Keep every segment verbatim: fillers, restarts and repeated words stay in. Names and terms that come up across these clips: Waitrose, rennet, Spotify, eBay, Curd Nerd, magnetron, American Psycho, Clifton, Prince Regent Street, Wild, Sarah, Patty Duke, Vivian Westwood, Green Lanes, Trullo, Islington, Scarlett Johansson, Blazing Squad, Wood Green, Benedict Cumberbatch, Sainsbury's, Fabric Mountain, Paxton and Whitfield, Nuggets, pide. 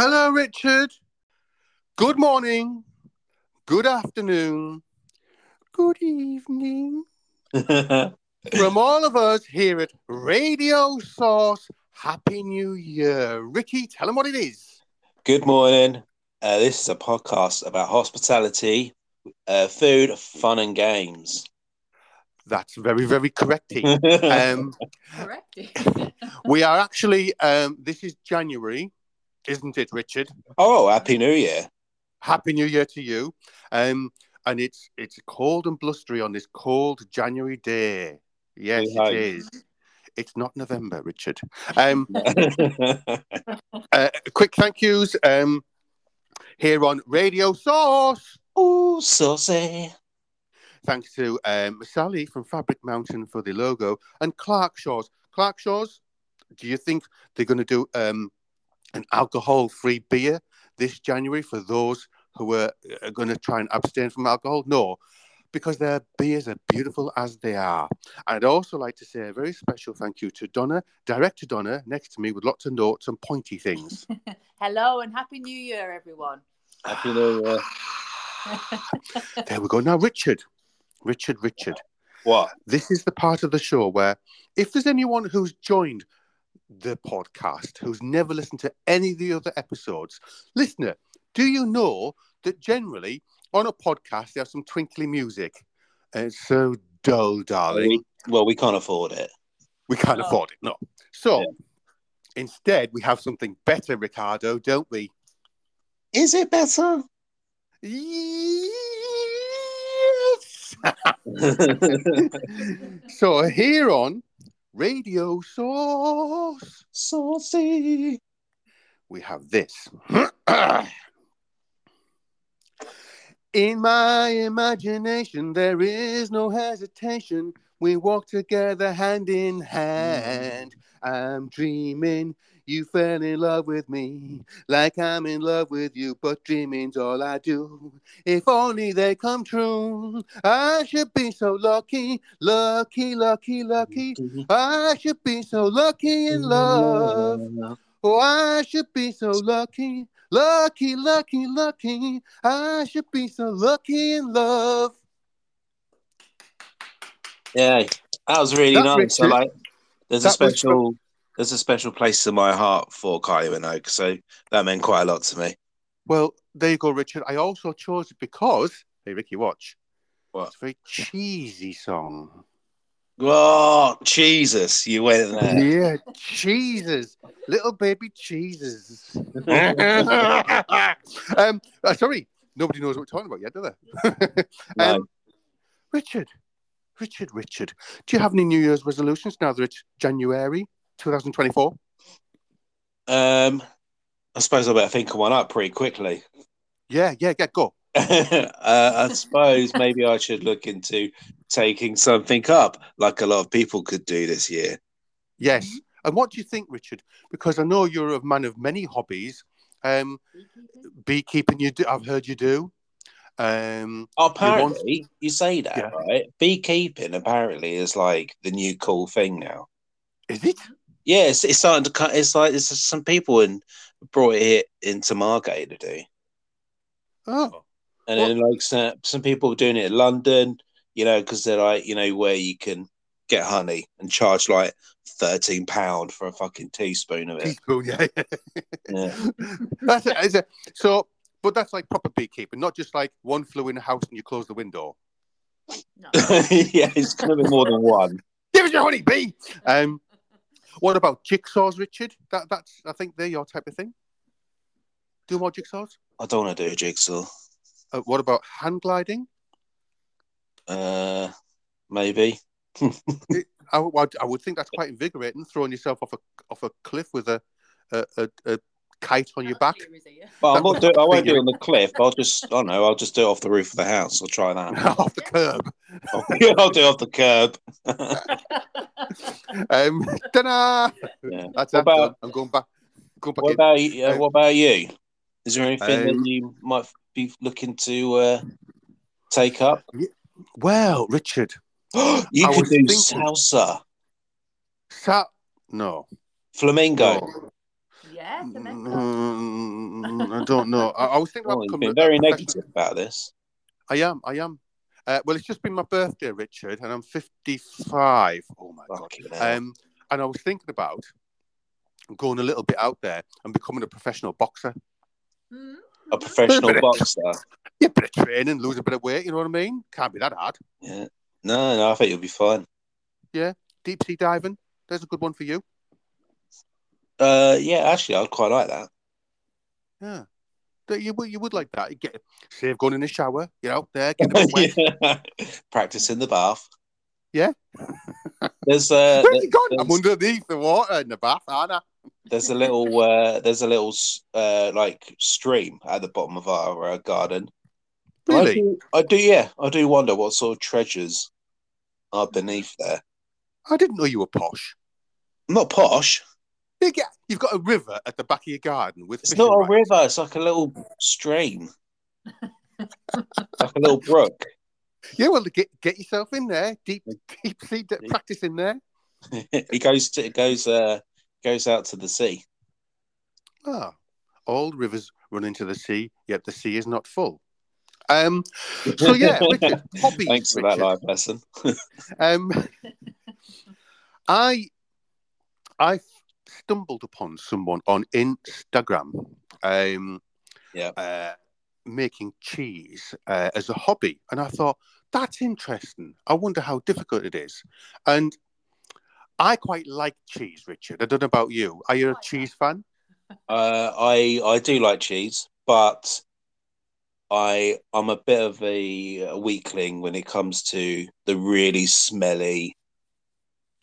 Hello, Richard. Good morning. Good afternoon. Good evening. From all of us here at Radio Source, Happy New Year. Ricky, tell them what it is. Good morning. Uh, this is a podcast about hospitality, uh, food, fun and games. That's very, very correcty. um, correcty. We are actually, um, this is January, isn't it, Richard? Oh, Happy New Year. Happy New Year to you. Um, and it's it's cold and blustery on this cold January day. Yes, it is. It's not November, Richard. Um, uh, quick thank yous um, here on Radio Source. Ooh, saucy. Thanks to um, Sally from Fabric Mountain for the logo, and Clarkshaws. Clarkshaws, do you think they're going to do um, an alcohol-free beer this January for those who are, are going to try and abstain from alcohol? No, because their beers are beautiful as they are. I'd also like to say a very special thank you to Donna, Director Donna, next to me with lots of notes and pointy things. Hello and Happy New Year, everyone. Happy New Year. There we go. Now, Richard. Richard, Richard. What? This is the part of the show where if there's anyone who's joined the podcast, who's never listened to any of the other episodes, listener, do you know that generally on a podcast they have some twinkly music? And it's so dull, darling. We, well, we can't afford it. We can't oh. afford it, no. So, yeah. Instead we have something better, Ricardo, don't we? Is it better? Ye- So here on Radio Source, Saucy, we have this. In my imagination, there is no hesitation. We walk together hand in hand. I'm dreaming you fell in love with me, like I'm in love with you, but dreaming's all I do. If only they come true, I should be so lucky, lucky, lucky, lucky. I should be so lucky in love. Oh, I should be so lucky, lucky, lucky, lucky. I should be so lucky in love. Yeah, that was really That's nice. So, like, there's that a special... There's a special place in my heart for Kylie Minogue, so that meant quite a lot to me. Well, there you go, Richard. I also chose it because, hey, Ricky, watch. What? It's a very cheesy song. Oh, Jesus, you went there. Yeah, Jesus. Little baby Jesus. um, uh, sorry, nobody knows what we're talking about yet, do they? um, no. Richard, Richard, Richard, do you have any New Year's resolutions now that it's January twenty twenty-four? Um, I suppose I better think of one up pretty quickly. Yeah, yeah, yeah, go. uh, I suppose maybe I should look into taking something up, like a lot of people could do this year. Yes. And what do you think, Richard? Because I know you're a man of many hobbies. Um, beekeeping, you do, I've heard you do. Um, apparently, you, want... you say that, yeah. Right? Beekeeping apparently is like the new cool thing now. Is it? Yeah, it's, it's starting to cut. It's like it's some people in brought it into Margate to do. Oh, and what? Then like some, some people are doing it in London, you know, because they're like, you know, where you can get honey and charge like thirteen pound for a fucking teaspoon of it. Teaspoon, yeah, yeah. That's it. Is it. So, but that's like proper beekeeping, not just like one flew in the house and you close the window. No. Yeah, it's gonna be more than one. Give us your honey, bee. Um. What about jigsaws, Richard? That that's I think they're your type of thing. Do more jigsaws? I don't want to do a jigsaw. Uh, what about hand gliding? Uh, maybe. it, I, I, I would think that's quite invigorating, throwing yourself off a off a cliff with a a, a, a kite on that's your back. Well, I'm not do, I won't do it on the cliff. I'll just I don't know. I'll just do it off the roof of the house. I'll try that. Off the curb. I'll do it off the curb. Um, ta-da! Yeah. That's what about, I'm going back. Going back what, about, uh, um, what about you? Is there anything um, that you might be looking to uh, take up? Well, Richard, you I could do thinking, salsa. Sa- no, flamingo. No. Yeah, flamingo. Mm-hmm. Mm, I don't know. I, I was thinking about oh, coming. You've been very negative about this. I am. I am. Uh, well, it's just been my birthday, Richard, and I'm fifty-five. Oh my Lucky god! Now. Um, and I was thinking about going a little bit out there and becoming a professional boxer. Mm. A professional a boxer. Of, yeah, a bit of training, lose a bit of weight. You know what I mean? Can't be that hard. Yeah. No, no, I think you'll be fine. Yeah, deep sea diving. There's a good one for you. Uh, yeah, actually, I'd quite like that. Yeah. You would, you would like that. You get, save going in the shower, you're out there, getting a bit wet. Yeah. Practice in the bath. Yeah. There's uh, Where you gone? There's, I'm underneath the water in the bath, aren't I? There's a little, uh, there's a little, uh, like stream at the bottom of our uh, garden. Really? I do, I do, yeah. I do wonder what sort of treasures are beneath there. I didn't know you were posh. I'm not posh. You've got a river at the back of your garden with. It's not a river. It's like a little stream, like a little brook. Yeah, well, get get yourself in there, deep, deep sea practice in there. It goes to it goes uh goes out to the sea. Ah, all rivers run into the sea, yet the sea is not full. Um. So yeah, Richard, hobbies. Thanks for Richard. That life lesson. um, I, I. stumbled upon someone on Instagram um, yeah. uh, making cheese uh, as a hobby. And I thought, that's interesting. I wonder how difficult it is. And I quite like cheese, Richard. I don't know about you. Are you a cheese fan? Uh, I I do like cheese, but I, I'm a bit of a, a weakling when it comes to the really smelly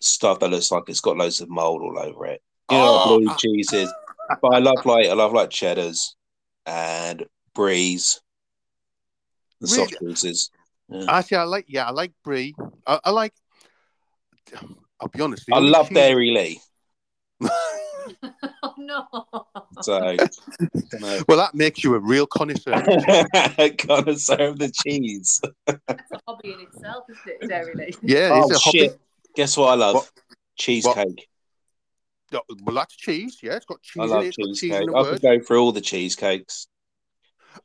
stuff that looks like it's got loads of mould all over it. You know what blue cheese is, but I love like I love like cheddars and brie, the really? Soft cheeses. Yeah. Actually, I like yeah, I like brie. I, I like. I'll be honest. I love cheese. Dairy Lee. Oh no! So, no. Well, that makes you a real connoisseur. Connoisseur of the cheese. That's a hobby in itself, isn't it, Dairy Lee? Yeah, it's oh, a hobby. Shit. Guess what I love? What? Cheesecake. What? Well, that's cheese, yeah. It's got cheese I love in it. Cheesecake. It's got cheese in the I word. Could go for all the cheesecakes.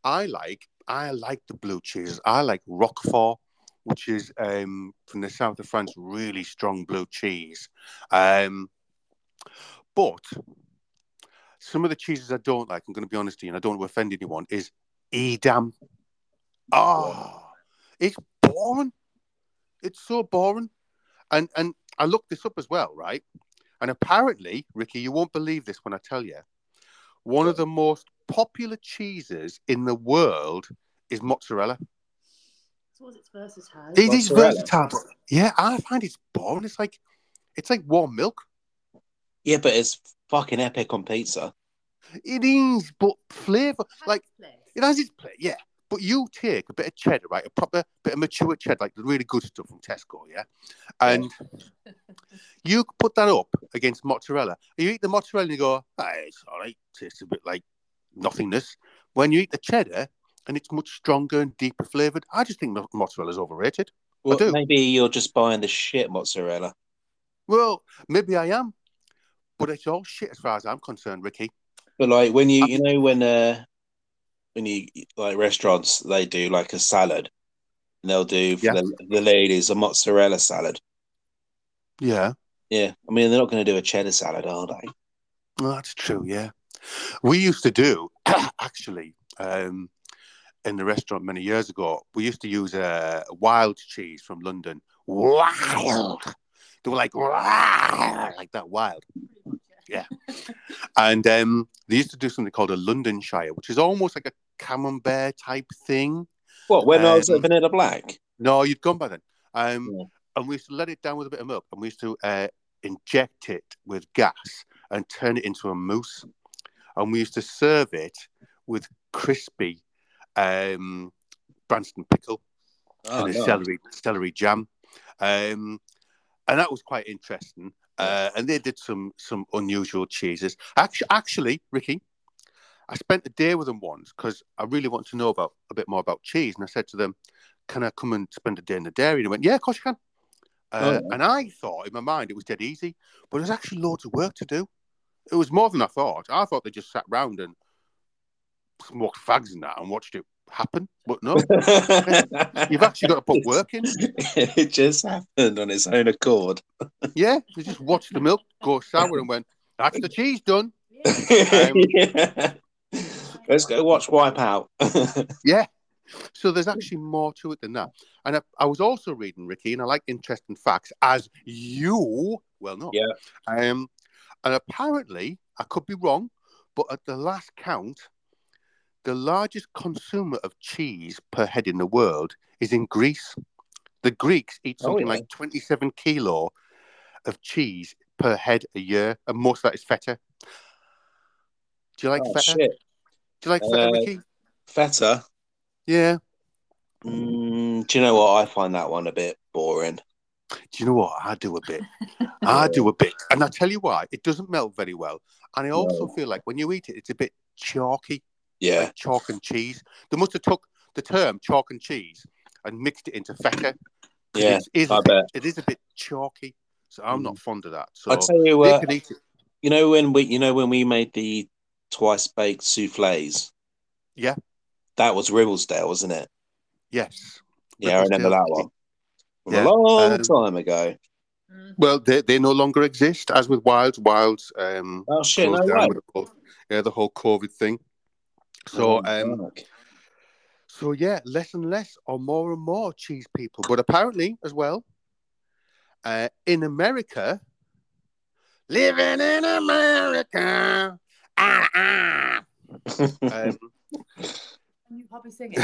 I like, I like the blue cheese. I like Roquefort, which is um, from the south of France, really strong blue cheese. Um, but some of the cheeses I don't like, I'm going to be honest with you, and I don't want to offend anyone, is Edam. Oh, it's boring. It's so boring. And and I looked this up as well, right? And apparently, Ricky, you won't believe this when I tell you, one of the most popular cheeses in the world is mozzarella. So it's versatile. It is versatile. Yeah, I find it's boring. It's like it's like warm milk. Yeah, but it's fucking epic on pizza. It is, but flavour like it has its place. Yeah, but you take a bit of cheddar, right? A proper bit of mature cheddar, like the really good stuff from Tesco, yeah? And you put that up against mozzarella. You eat the mozzarella and you go, hey, it's all right. It tastes a bit like nothingness. When you eat the cheddar and it's much stronger and deeper flavoured, I just think mozzarella's overrated. Well, I do. Maybe you're just buying the shit mozzarella. Well, maybe I am. But it's all shit as far as I'm concerned, Ricky. But like when you, I'm... you know, when... Uh... When you like restaurants, they do like a salad, and they'll do for yeah. the, the ladies a mozzarella salad. Yeah, yeah. I mean, they're not going to do a cheddar salad, are they? Well, that's true. Yeah, we used to do actually um, in the restaurant many years ago. We used to use a uh, wild cheese from London. Wild. They were like like that wild. Yeah, and um, they used to do something called a Londonshire, which is almost like a camembert type thing. What, when um, I was at Vanilla Black? No, you'd gone by then. Um, yeah. And we used to let it down with a bit of milk, and we used to uh, inject it with gas and turn it into a mousse. And we used to serve it with crispy um, Branston pickle oh, and no. a celery, celery jam. Um, and that was quite interesting. Uh, and they did some some unusual cheeses. Actually, actually, Ricky, I spent a day with them once because I really wanted to know about a bit more about cheese. And I said to them, can I come and spend a day in the dairy? And they went, yeah, of course you can. Uh, oh, yeah. And I thought in my mind it was dead easy, but there's actually loads of work to do. It was more than I thought. I thought they just sat round and smoked fags and that and watched it happen. But no, you've actually got to put work in. It just happened on its own accord. Yeah, we just watched the milk go sour and went, that's the cheese done. Um, yeah. Let's go watch Wipeout. Yeah. So there's actually more to it than that. And I, I was also reading, Ricky, and I like interesting facts, as you well know. Yeah. Um, and apparently, I could be wrong, but at the last count, the largest consumer of cheese per head in the world is in Greece. The Greeks eat something oh, yeah. like twenty-seven kilo of cheese per head a year, and most of that is feta. Do you like oh, feta? Shit. Do you like feta, uh, Ricky? Feta? Yeah. Mm, do you know what? I find that one a bit boring. Do you know what? I do a bit. I do a bit. And I tell you why. It doesn't melt very well. And I also no. feel like when you eat it, it's a bit chalky. Yeah. Like chalk and cheese. They must have took the term chalk and cheese and mixed it into feta. Yeah, it is, I bet. It is a bit chalky. So I'm mm. not fond of that. So I tell you what. Uh, you know when we, you know when we made the twice baked soufflés? Yeah. That was Ribblesdale, wasn't it? Yes. Yeah, I remember that one. Yeah. A long um, time ago. Well, they, they no longer exist, as with Wild. Wild's um, oh, shit, no way. With the whole, yeah, the whole COVID thing. So, oh, um, so yeah, less and less or more and more cheese people. But apparently, as well, uh, in America, living in America, ah, ah. um, Can you probably sing it?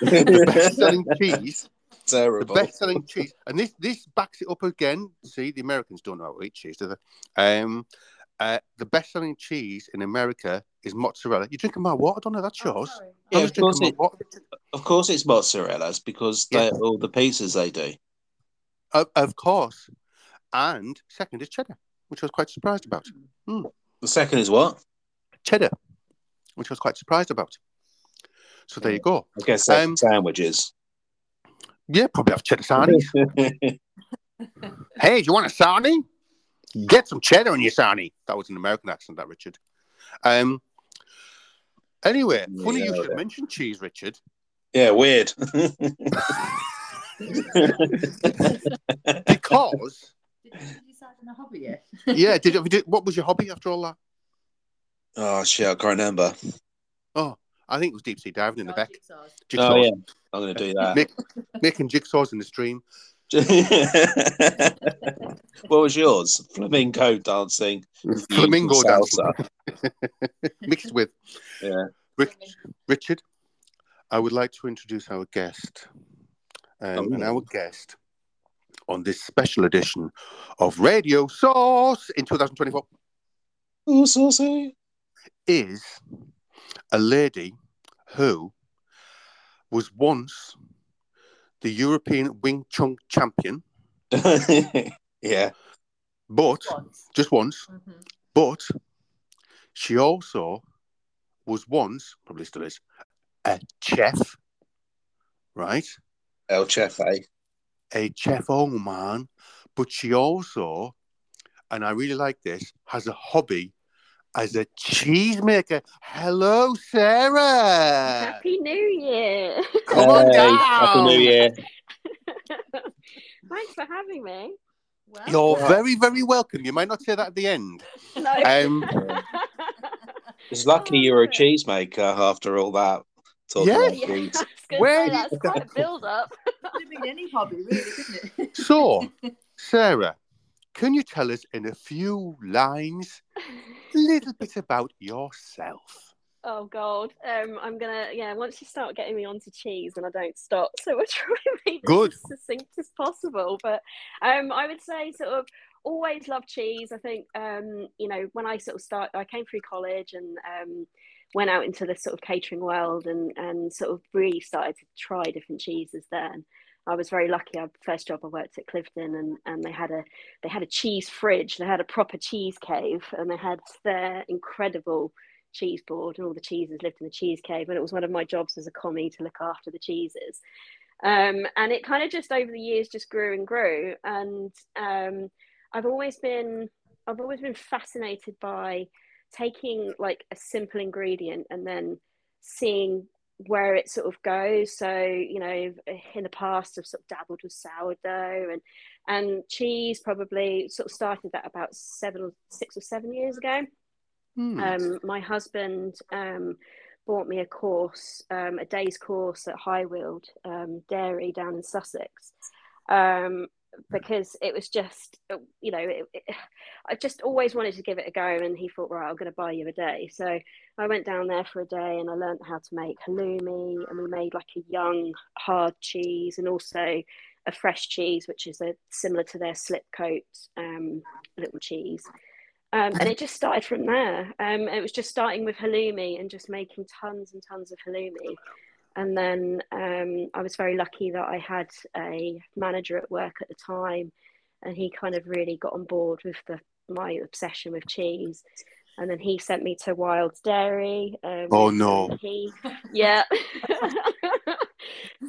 The best-selling cheese. Terrible. The best-selling cheese. And this, this backs it up again. See, the Americans don't know how to eat cheese, do they? Um, uh, the best-selling cheese in America is mozzarella. You're drinking my water, don't know. That's yours. Oh, yeah, of, course it, of course it's mozzarella's because they're yeah. all the pieces they do. Uh, of course. And second is cheddar, which I was quite surprised about. Mm. The second is what? Cheddar, which I was quite surprised about. So there you go. I guess that's um, sandwiches. Yeah, probably have cheddar sarnies. Hey, do you want a sarnie? Get some cheddar in your sarnie. That was an American accent, that, Richard. Um. Anyway, funny yeah, you should yeah. mention cheese, Richard. Yeah, weird. Because... Did you decide on a hobby yet? Yeah, did, you, did what was your hobby after all that? Oh, shit, I can't remember. Oh. I think it was deep sea diving in the back. Jigsaws. Jigsaws. Oh, yeah. I'm going to do that. Make, making jigsaws in the stream. What was yours? Flamingo dancing. Flamingo dancing. Mixed with. Yeah. Rich, Richard, I would like to introduce our guest. Um, oh, and our guest on this special edition of Radio Source in twenty twenty-four. Oh, saucy. Is... a lady who was once the European Wing Chun champion. Yeah. But, just once. Just once mm-hmm. But she also was once, probably still is, a chef. Right? El chef, eh? A chef, oh man. But she also, and I really like this, has a hobby as a cheesemaker. Hello, Sarah. Happy New Year. Come on hey, down. Happy New Year. Thanks for having me. Well, You're well. very, very welcome. You might not say that at the end. No. Um, it's lucky you're a cheesemaker after all that. Yeah. yeah Where? That's quite a build-up. That would have been any hobby, really, couldn't it? So, Sarah, can you tell us in a few lines a little bit about yourself? Oh, God. Um, I'm going to, yeah, once you start getting me onto cheese, and I don't stop, so we'll try and make it as succinct as possible. But um, I would say sort of always love cheese. I think, um, you know, when I sort of start, I came through college and um, went out into the sort of catering world and, and sort of really started to try different cheeses then. I was very lucky. Our first job I worked at Clifton, and, and they had a they had a cheese fridge. They had a proper cheese cave, and they had their incredible cheese board, and all the cheeses lived in the cheese cave. And it was one of my jobs as a commie to look after the cheeses. Um, and it kind of just over the years just grew and grew. And um, I've always been I've always been fascinated by taking like a simple ingredient and then seeing where it sort of goes. So, you know, in the past I've sort of dabbled with sourdough and and cheese, probably sort of started that about seven or six or seven years ago. Mm. Um, my husband um bought me a course, um a day's course at Highwield um dairy down in Sussex, um because it was just, you know, it, it, I just always wanted to give it a go, and he thought, right, I'm going to buy you a day. So I went down there for a day and I learned how to make halloumi, and we made like a young hard cheese and also a fresh cheese, which is a, similar to their slip coat um, little cheese. Um, and it just started from there. Um, it was just starting with halloumi and just making tons and tons of halloumi. And then um, I was very lucky that I had a manager at work at the time, and he kind of really got on board with the, my obsession with cheese. And then he sent me to Wild's Dairy. Um, oh, no. He, yeah.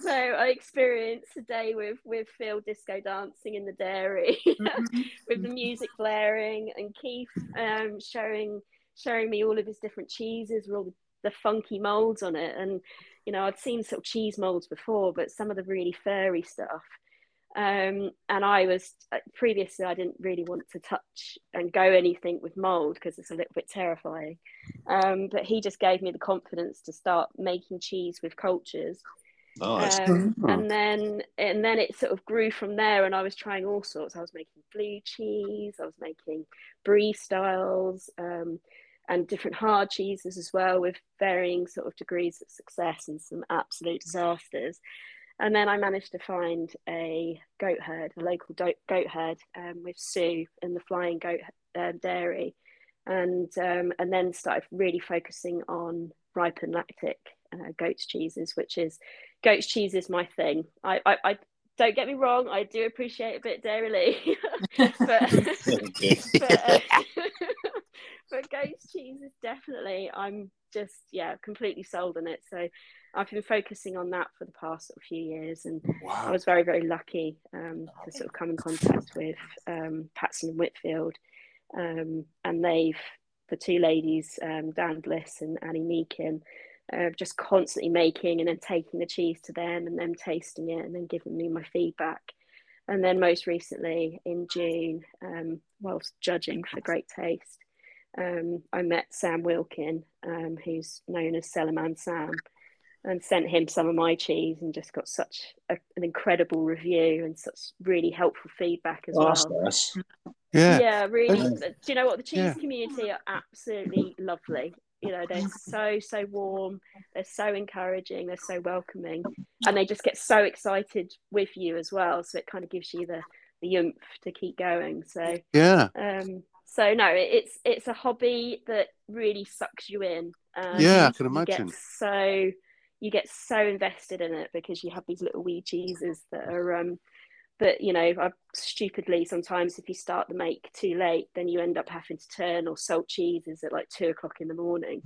So I experienced a day with, with Phil disco dancing in the dairy with the music blaring, and Keith um, showing, showing me all of his different cheeses with all the the funky molds on it. And you know, I'd seen sort of cheese molds before, but some of the really furry stuff, um and I was previously I didn't really want to touch and go anything with mold because it's a little bit terrifying, um but he just gave me the confidence to start making cheese with cultures. Oh, that's um, cool. and then and then it sort of grew from there, and I was trying all sorts. I was making blue cheese, I was making brie styles, um and different hard cheeses as well, with varying sort of degrees of success and some absolute disasters. And then I managed to find a goat herd, a local do- goat herd um, with Sue in the Flying Goat uh, dairy, and um, and then started really focusing on ripe and lactic uh, goat's cheeses, which is, goat's cheese is my thing. I, I, I Don't get me wrong, I do appreciate a bit dairy, but, but, uh, but goat's cheese is definitely, I'm just, yeah, completely sold on it. So I've been focusing on that for the past sort of few years, and wow. I was very, very lucky um, to sort of come in contact with um, Paxton and Whitfield, um, and they've, the two ladies, um, Dan Bliss and Annie Meakin, Uh, just constantly making and then taking the cheese to them and them tasting it and then giving me my feedback. And then most recently in June, um, whilst judging for Great Taste, um, I met Sam Wilkin, um, who's known as Sellerman Sam, and sent him some of my cheese, and just got such a, an incredible review and such really helpful feedback as well. Oh, that's nice. Yeah, yeah, really. Yeah. Do you know what? The cheese yeah. community are absolutely lovely. You know, they're so, so warm. They're so encouraging. They're so welcoming. And they just get so excited with you as well. So it kind of gives you the, the oomph to keep going. So, yeah. Um, so, no, it, it's it's a hobby that really sucks you in. Um, yeah, I can imagine. You get so, you get so invested in it because you have these little wee cheeses that are... Um, But, you know, I've stupidly sometimes, if you start the make too late, then you end up having to turn or salt cheeses at like two o'clock in the morning.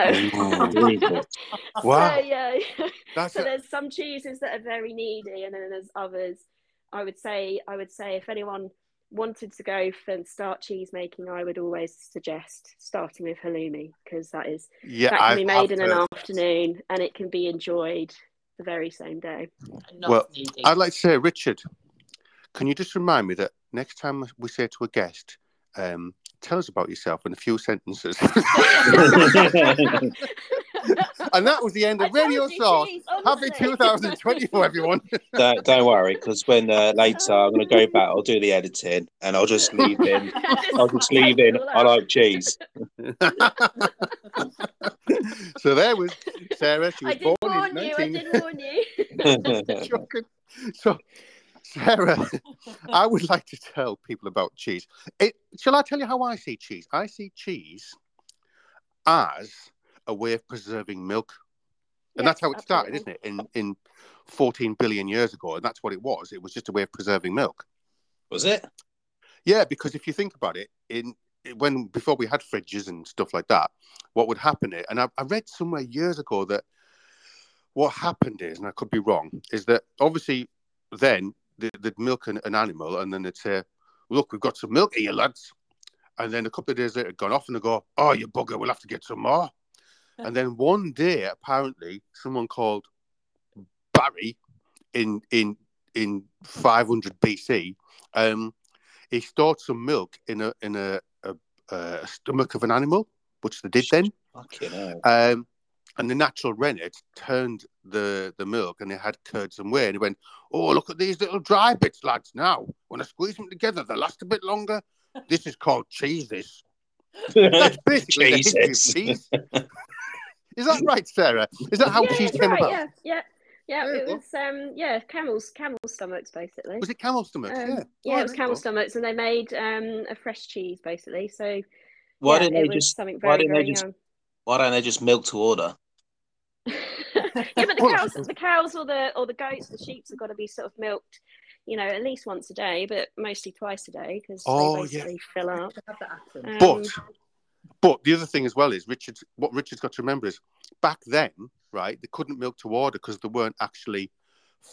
Um, oh, wow. So, yeah. That's so a... there's some cheeses that are very needy, and then there's others. I would say, I would say if anyone wanted to go and start cheese making, I would always suggest starting with halloumi, because that is yeah, that can I've, be made I've in heard. an afternoon, and it can be enjoyed the very same day. Well, needy. I'd like to say, Richard, can you just remind me that next time we say to a guest, um, tell us about yourself in a few sentences? And that was the end of I Radio Source. Happy two thousand twenty-four, everyone. Don't, don't worry, because when uh, later I'm going to go back, I'll do the editing, and I'll just leave in. I'll just leave in. I like cheese. So there was Sarah. She was I did born warn in you. nineteen... I did warn you. So. Sarah, I would like to tell people about cheese. It, shall I tell you how I see cheese? I see cheese as a way of preserving milk. And yes, that's how it absolutely. started, isn't it? In in fourteen billion years ago. And that's what it was. It was just a way of preserving milk. Was it? Yeah, because if you think about it, in when before we had fridges and stuff like that, what would happen is, and I, I read somewhere years ago that what happened is, and I could be wrong, is that obviously then, they'd milk an, an animal, and then they'd say, look, we've got some milk here, lads. And then a couple of days later, it'd gone off, and they'd go, oh, you bugger, we'll have to get some more. And then one day, apparently, someone called Barry in in in five hundred B C. Um, he stored some milk in a in a, a, a stomach of an animal, which they did then. Fucking hell. Um, and the natural rennet turned the, the milk, and it had curd some way. And he went, "Oh, look at these little dry bits, lads! Now, when I squeeze them together, they last a bit longer. This is called cheeses." That's basically cheeses. Cheese. Is that right, Sarah? Is that how yeah, cheese came right. about? Yeah, yeah, yeah. There it was, was um, yeah, camels, camel stomachs, basically. Was it camel stomachs? Um, yeah, yeah, oh, it was camel was. stomachs, and they made um, a fresh cheese, basically. So, why yeah, didn't it they was just? Something very, why didn't very they just? Young. Why don't they just milk to order? Yeah, but the cows, the cows, or the or the goats, the sheep's have got to be sort of milked, you know, at least once a day, but mostly twice a day because oh, they basically yeah. fill up. Um, but. But the other thing as well is Richard. What Richard's got to remember is back then, right? They couldn't milk to order because they weren't actually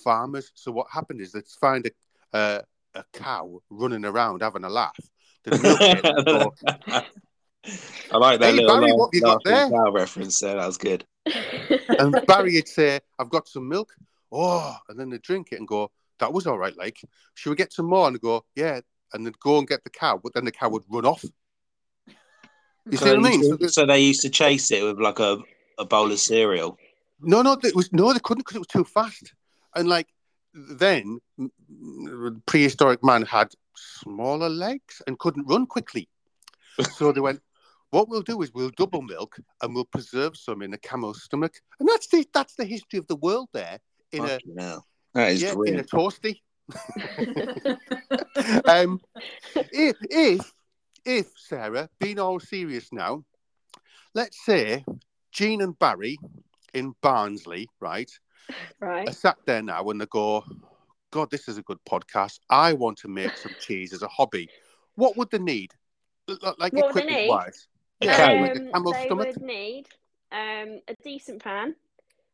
farmers. So what happened is they'd find a uh, a cow running around having a laugh. They'd milk it or... I like that hey, little Barry, what you got there? Cow reference there. That was good. And Barry would say, "I've got some milk." Oh, and then they'd drink it and go, "That was all right. Like, should we get some more?" And they'd go, "Yeah," and they'd go and get the cow, but then the cow would run off. You so see what I mean? To, so they used to chase it with like a, a bowl of cereal. No, no, it was no, they couldn't because it was too fast. And like then, prehistoric man had smaller legs and couldn't run quickly. So they went, "What we'll do is we'll double milk and we'll preserve some in a camel's stomach." And that's the that's the history of the world there in Fuck a hell. That is yeah, in a toasty. um, if if. If, Sarah, being all serious now, let's say Jean and Barry in Barnsley, right? Right. Are sat there now and they go, "God, this is a good podcast. I want to make some cheese as a hobby." What would they need? Like equipment-wise. A cow with a camel's stomach? They would need um, a decent pan.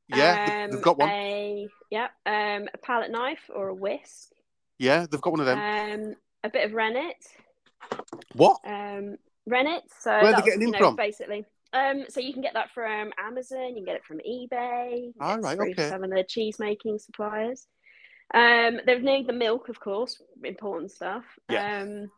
Yeah, um, they've got one. A, yeah, um, a palette knife or a whisk. Yeah, they've got one of them. Um, a bit of rennet. What? Um, rennet. So where are they getting in from? Basically, um, so you can get that from Amazon. You can get it from eBay. All right, okay. Some of the cheese making suppliers. Um, they need the milk, of course, important stuff. Yeah. Um,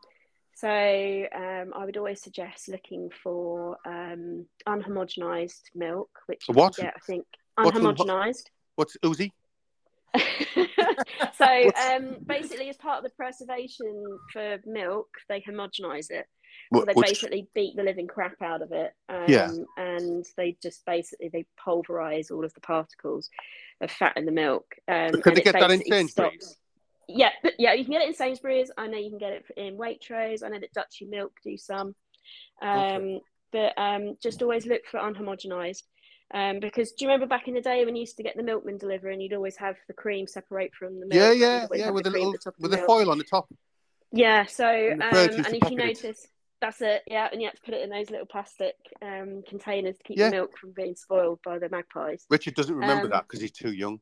so um, I would always suggest looking for um unhomogenized milk, which what? Yeah, I think unhomogenized. What's Uzi? So um, basically, as part of the preservation for milk, they homogenize it. So they Which... basically beat the living crap out of it, um, yeah. and they just basically they pulverize all of the particles of fat in the milk. Um, but could they get that in Sainsbury's? Stops... Yeah, but yeah, you can get it in Sainsbury's. I know you can get it in Waitrose. I know that Dutchy Milk do some, um, okay. but um, just always look for unhomogenized. Um, because do you remember back in the day when you used to get the milkman delivery and you'd always have the cream separate from the milk? Yeah, yeah, yeah, with a little with a foil on the top. Yeah, so um, and if you notice, that's it. Yeah, and you have to put it in those little plastic um, containers to keep the milk from being spoiled by the magpies. Richard doesn't remember um, that because he's too young.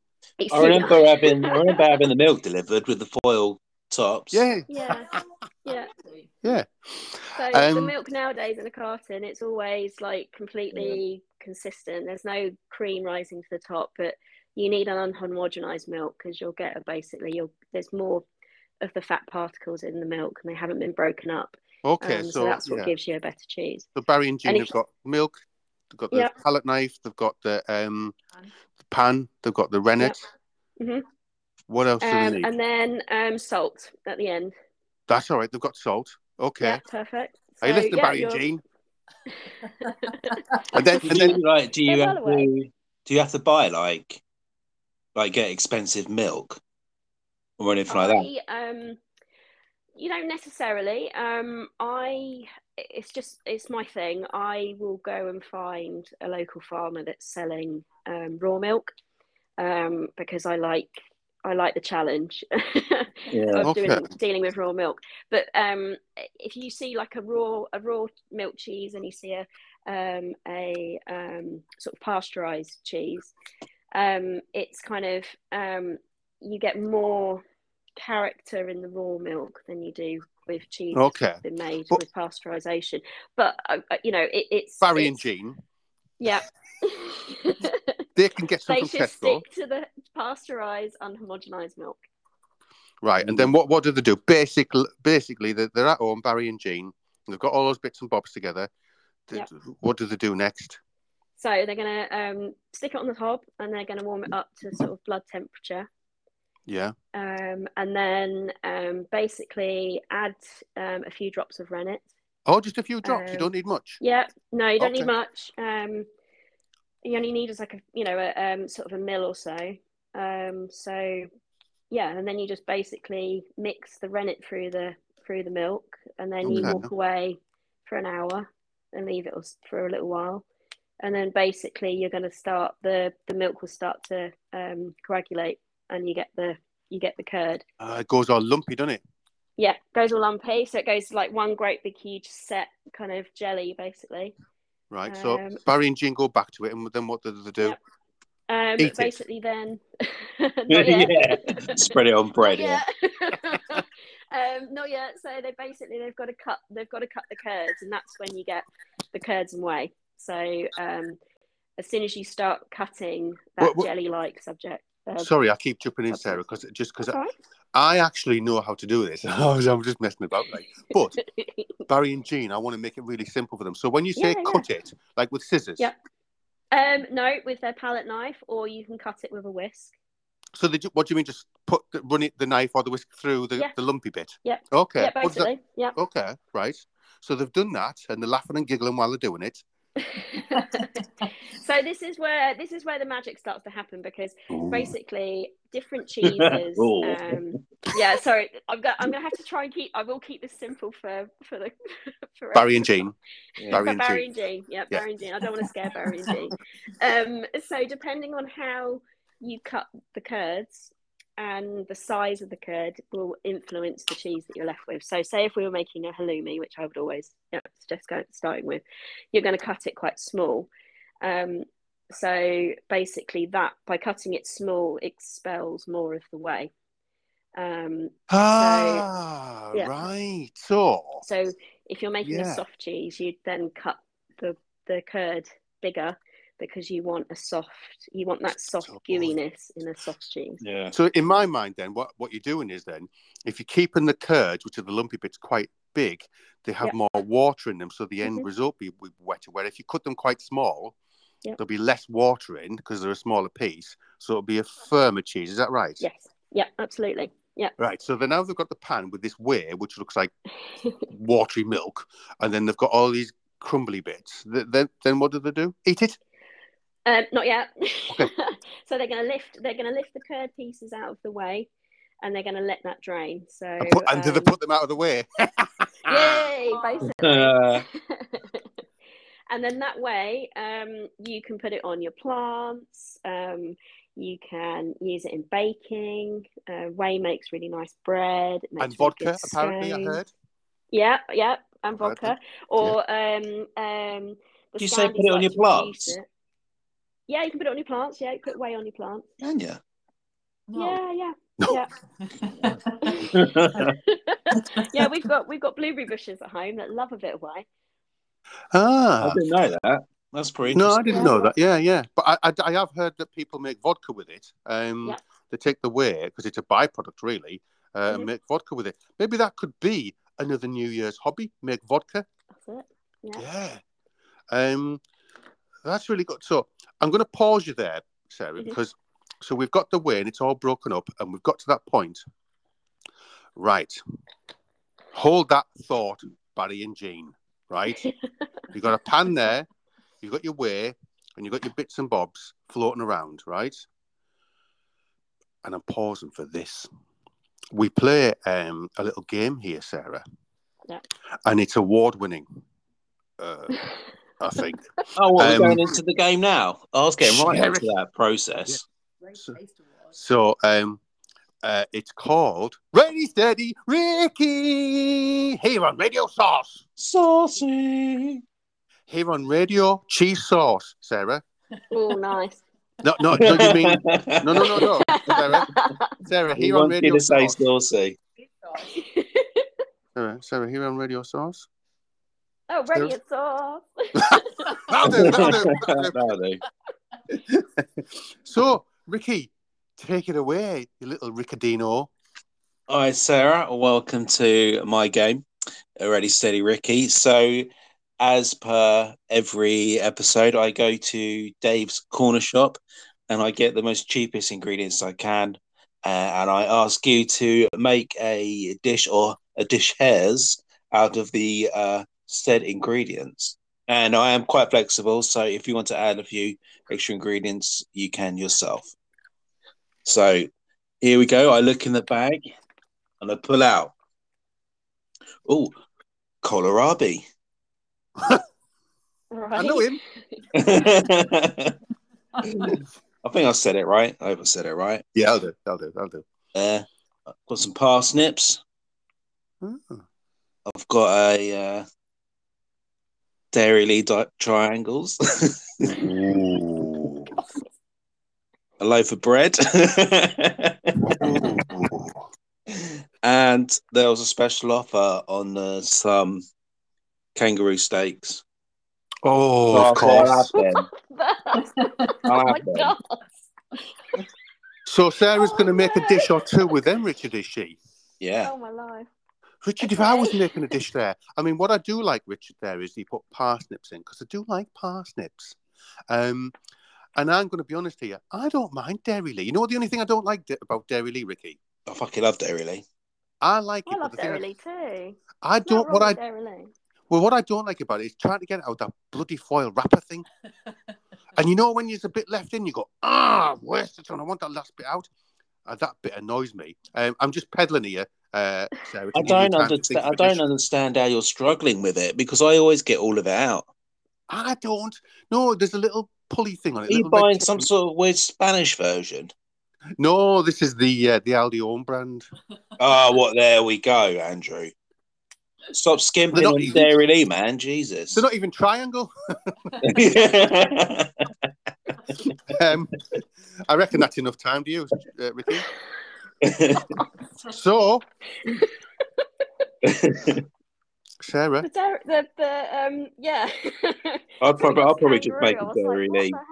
I remember having I remember having the milk delivered with the foil tops. Yeah, yeah, yeah, yeah. So um, the milk nowadays in a carton, it's always like completely. Yeah. Consistent. There's no cream rising to the top, but you need an unhomogenized milk because you'll get a basically you'll there's more of the fat particles in the milk and they haven't been broken up. Okay, um, so, so that's what yeah. gives you a better cheese. So Barry and Jean have got milk, they've got the yeah. palette knife, they've got the um the pan, they've got the rennet. Yeah. Mm-hmm. What else? Um, do they need? And then um salt at the end. That's all right. They've got salt. Okay, yeah, perfect. So, are you listening, yeah, Barry and Jean? and then, and then, like, do you have to, do you have to buy like, like get expensive milk or anything I, like that? Um, you don't necessarily. Um, I it's just it's my thing. I will go and find a local farmer that's selling um, raw milk um, because I like. I like the challenge yeah, of okay. doing, dealing with raw milk. But um, if you see like a raw a raw milk cheese and you see a um, a um, sort of pasteurised cheese, um, it's kind of um, you get more character in the raw milk than you do with cheese okay. that's been made but, with pasteurisation. But uh, you know, it, it's Barry it's, and Jean. Yeah. They can get some they from Tesco. They should stick to the pasteurised, unhomogenised milk. Right, and then what, what do they do? Basic, basically, they're, they're at home, Barry and Jean. And they've got all those bits and bobs together. Yep. What do they do next? So they're going to um, stick it on the hob, and they're going to warm it up to sort of blood temperature. Yeah. Um, and then um, basically add um, a few drops of rennet. Oh, just a few drops. Um, you don't need much. Yeah. No, you don't okay. need much. Um, you only need is like a, you know, a, um, sort of a mill or so. Um, so yeah, and then you just basically mix the rennet through the through the milk, and then you okay. walk away for an hour and leave it for a little while, and then basically you're going to start the the milk will start to um, coagulate, and you get the you get the curd. Uh, it goes all lumpy, doesn't it? Yeah, goes all lumpy. So it goes like one great big huge set kind of jelly, basically. Right. So um, Barry and Jean go back to it, and then what do they do? Yeah. Um, Eat basically, it. then yeah, spread it on bread. Not yeah. Yet. um, not yet. So they basically they've got to cut they've got to cut the curds, and that's when you get the curds and whey. So um, as soon as you start cutting that what, what, jelly-like subject. Um, sorry, I keep jumping in, Sarah, because just because. I actually know how to do this. I was, I was just messing about. Like. But Barry and Jean, I want to make it really simple for them. So when you say yeah, cut yeah. it, like with scissors? Yeah. Um, no, with their palette knife, or you can cut it with a whisk. So they, what do you mean? Just put the, run it, the knife or the whisk through the, yeah. the lumpy bit? Yeah. Okay. Yeah, basically. Yeah. Okay, right. So they've done that, and they're laughing and giggling while they're doing it. So this is where this is where the magic starts to happen, because Ooh. basically different cheeses. um, yeah, sorry, I'm gonna I'm gonna have to try and keep. I will keep this simple for for the for Barry and Jean. Yeah. Barry, and Barry and Jean. Yeah, yeah, Barry and Jean. I don't want to scare Barry and Jean. Um, so depending on how you cut the curds and the size of the curd will influence the cheese that you're left with. So say if we were making a halloumi, which I would always you know, suggest going, starting with, you're going to cut it quite small. Um, so basically that, by cutting it small, expels more of the whey. Um, ah, so, yeah. right. So, so if you're making yeah. a soft cheese, you'd then cut the, the curd bigger, because you want a soft, you want that soft oh, gooiness in a soft cheese. Yeah. So in my mind then, what, what you're doing is then, if you're keeping the curds, which are the lumpy bits, quite big, they have yep. more water in them, so the end mm-hmm. result will be wetter. Where if you cut them quite small, yep. there'll be less water in, because they're a smaller piece, so it'll be a firmer cheese. Is that right? Yes. Yeah, absolutely. Yeah. Right, so then now they've got the pan with this whey, which looks like watery milk, and then they've got all these crumbly bits. Then, then what do they do? Eat it? Um, not yet. Okay. So they're going to lift. They're going to lift the curd pieces out of the way, and they're going to let that drain. So and, put, and um, do they put them out of the way? Yay! Basically. Uh... And then that way, um, you can put it on your plants. Um, you can use it in baking. Uh, whey makes really nice bread. It makes and really vodka, apparently, I heard. Yeah, yeah, and vodka. Or yeah. um, um, the do you say put it on your plants? Yeah, you can put it on your plants. Yeah, you put whey on your plants. Can you? No. Yeah, yeah, yeah. Yeah, we've got we've got blueberry bushes at home that love a bit of whey. Ah, I didn't know that. That's pretty. No, I didn't know that. Yeah, yeah. But I, I, I have heard that people make vodka with it. Um, yeah. They take the whey because it's a byproduct, really. Uh, mm-hmm. Make vodka with it. Maybe that could be another New Year's hobby. Make vodka. That's it. Yeah. Yeah. Um. That's really good. So I'm going to pause you there, Sarah, mm-hmm. because so we've got the whey and it's all broken up, and we've got to that point. Right. Hold that thought, Barry and Jean. Right. You've got a pan there. You've got your whey, and you've got your bits and bobs floating around. Right. And I'm pausing for this. We play um, a little game here, Sarah. Yeah. And it's award-winning. Uh, I think. Oh, well, um, we're going into the game now. I was getting right into that process. Yeah. So, so um, uh, it's called Ready, Steady, Ricky, here on Radio Source. Saucy. Here on Radio Cheese Sauce, Sarah. Oh, nice. No, no, no, you mean... No, no, no, no, Sarah. Sarah, here he on Radio Sauce. He wants you to say saucy. Sarah, Sarah, here on Radio Sauce. Oh, radio sauce. That'll do, that'll do, that'll do. So, Ricky, take it away, you little Riccadino. All right, Sarah, welcome to my game, Ready, Steady, Ricky. So, as per every episode, I go to Dave's corner shop and I get the most cheapest ingredients I can. Uh, and I ask you to make a dish or a dish hairs out of the uh, said ingredients. And I am quite flexible, so if you want to add a few extra ingredients, you can yourself. So here we go. I look in the bag and I pull out. Oh, kohlrabi. Right. I know him. I think I said it right. I hope I said it right. Yeah, I'll do. I'll do. I'll do. Uh, I've got some parsnips. Oh. I've got a uh, dairy-lee di- triangles. Ooh. A loaf of bread. And there was a special offer on uh, some kangaroo steaks. Oh, so of course. Oh, my God. So Sarah's oh, going to make a dish or two with them, Richard, is she? Yeah. Oh, my life. Richard, okay. If I was making a dish there, I mean, what I do like, Richard, there is he put parsnips in, because I do like parsnips. Um, and I'm going to be honest here, I don't mind dairy-lee. You know what the only thing I don't like de- about dairy-lee, Ricky? I fucking love dairy-lee. I like I it. I love dairy-lee too. I it's don't. What I dairy-lee. Well, what I don't like about it is trying to get out that bloody foil wrapper thing. And you know when there's a bit left in, you go, ah, where's the ton? I want that last bit out. Uh, that bit annoys me. Um, I'm just peddling here. Uh, Sarah, I don't understand. I don't understand how you're struggling with it because I always get all of it out. I don't. No, there's a little pulley thing on it. Are you buying some sort of weird Spanish version? No, this is the uh, the Aldi own brand. Oh, what? Well, there we go, Andrew. Stop skimping on dairy-lee, man. Jesus, they're not even triangle. um, I reckon that's enough time to use, uh, Ricky. So, Sarah, the, der- the, the um, yeah, I'll probably, I'll probably just make a dairy-lee like,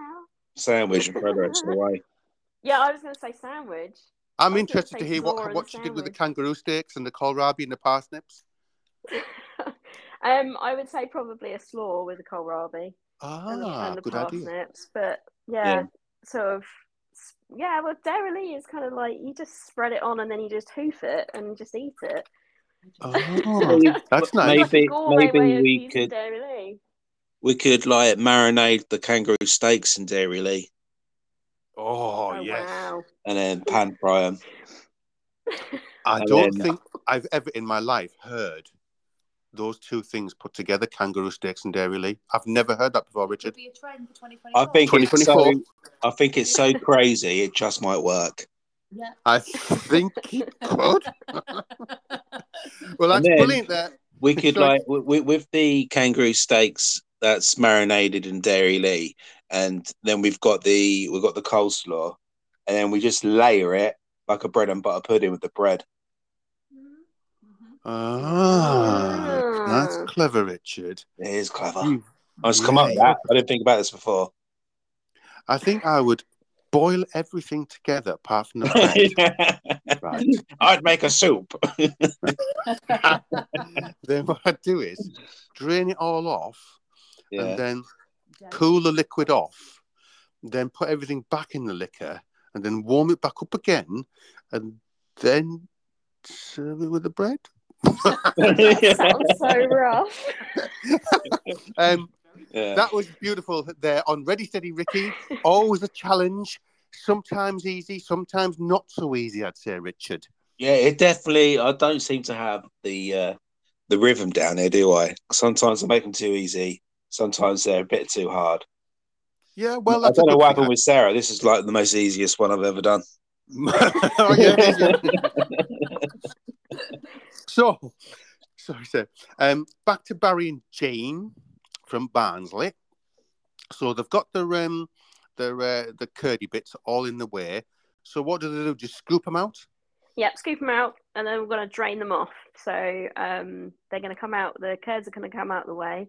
sandwich and throw the rest of the way. Yeah, I was going to say sandwich. I'm interested to hear what what you did with the kangaroo steaks and the kohlrabi and the parsnips. um, I would say probably a slaw with a kohlrabi. Ah, and the good parsnips, idea. But yeah, yeah, sort of. Yeah, well, dairy-lee is kind of like you just spread it on and then you just hoof it and just eat it. Oh, that's nice. Maybe, maybe we could we could like marinate the kangaroo steaks in dairy-lee. Oh, oh yes, wow. And then pan fry them. I and don't then... think I've ever in my life heard those two things put together: kangaroo steaks and dairy-lee. I've never heard that before, Richard. It'll be a trend for twenty twenty-four. I think it's so, I think it's so crazy. It just might work. Yeah, I think it could. Well, that's brilliant. There, we could like w- with the kangaroo steaks that's marinated in dairy-lee, and then we've got the we've got the coleslaw, and then we just layer it like a bread and butter pudding with the bread. Ah, that's clever, Richard. It is clever. Mm. I just come yeah. up with that. I didn't think about this before. I think I would boil everything together apart from the bread. Right. I'd make a soup. Then what I'd do is drain it all off yeah. and then cool the liquid off, then put everything back in the liquor and then warm it back up again and then serve it with the bread. That sounds so rough. um, yeah. That was beautiful there on Ready, Steady, Ricky. Always a challenge. Sometimes easy, sometimes not so easy, I'd say, Richard. Yeah, it definitely... I don't seem to have the uh, the rhythm down here, do I? Sometimes I make them too easy. Sometimes they're a bit too hard. Yeah, well... I don't know what happened with Sarah. This is like the most easiest one I've ever done. Oh, yeah, yeah. So, sorry, sir. Um, back to Barry and Jane from Barnsley. So they've got their um, their uh, the curdy bits all in the way. So what do they do? Just scoop them out? Yep, scoop them out, and then we're going to drain them off. So um, they're going to come out. The curds are going to come out of the way,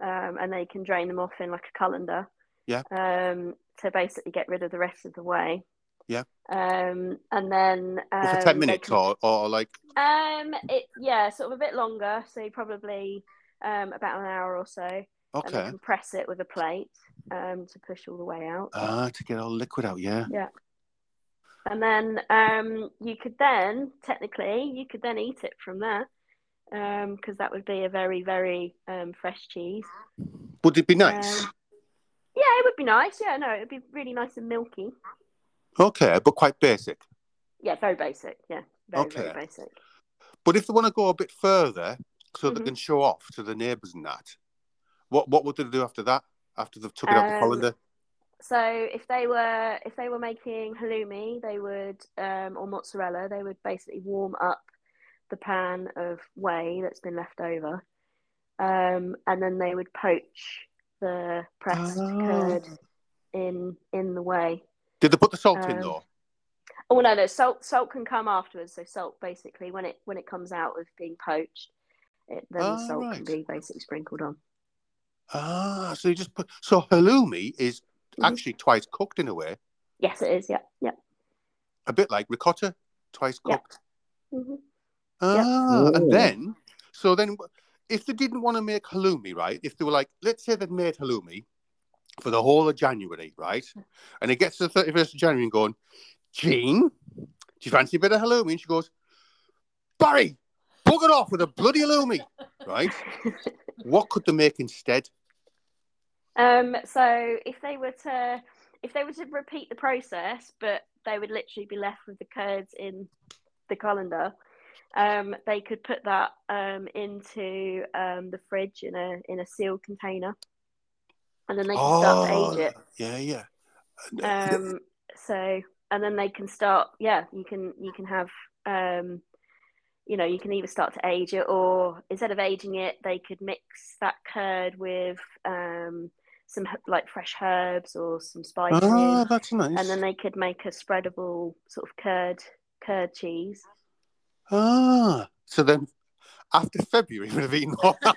um, and they can drain them off in like a colander. Yeah. Um, to basically get rid of the rest of the whey. Yeah. Um, and then um, for ten minutes can, or, or like. Um. It yeah, sort of a bit longer. So probably um about an hour or so. Okay. And compress it with a plate um to push all the whey out. Ah, uh, to get all the liquid out. Yeah. Yeah. And then um you could then technically you could then eat it from there. Um, because that would be a very, very um, fresh cheese. Would it be nice? Um, yeah, it would be nice. Yeah, no, it would be really nice and milky. Okay, but quite basic. Yeah, very basic. Yeah, very, okay. very basic. But if they want to go a bit further, so mm-hmm. they can show off to the neighbours and that, what what would they do after that? After they've took it um, out the colander? So if they were if they were making halloumi, they would um, or mozzarella, they would basically warm up the pan of whey that's been left over, um, and then they would poach the pressed oh. curd in in the whey. Did they put the salt um, in though? Oh no, no salt salt can come afterwards. So salt basically when it when it comes out of being poached, it, then oh, the salt right. can be basically sprinkled on. Ah, so you just put so halloumi is mm-hmm. actually twice cooked in a way. Yes, it is. Yeah, yeah. A bit like ricotta, twice cooked. Yeah. Mm-hmm. Ah, yep. And then, so then, if they didn't want to make halloumi, right, if they were like, let's say they'd made halloumi for the whole of January, right, and it gets to the thirty-first of January and going, Jean, do you fancy a bit of halloumi? And she goes, Barry, bug it off with a bloody halloumi, right? What could they make instead? Um, so if they were to, if they were to repeat the process, but they would literally be left with the curds in the colander. Um, they could put that um, into um, the fridge in a in a sealed container, and then they can oh, start to age it. Yeah, yeah. Um, so, and then they can start. Yeah, you can you can have um, you know, you can either start to age it, or instead of aging it, they could mix that curd with um, some like fresh herbs or some spices. Oh, that's nice. And then they could make a spreadable sort of curd curd cheese. Ah, so then after February, when they've eaten all that.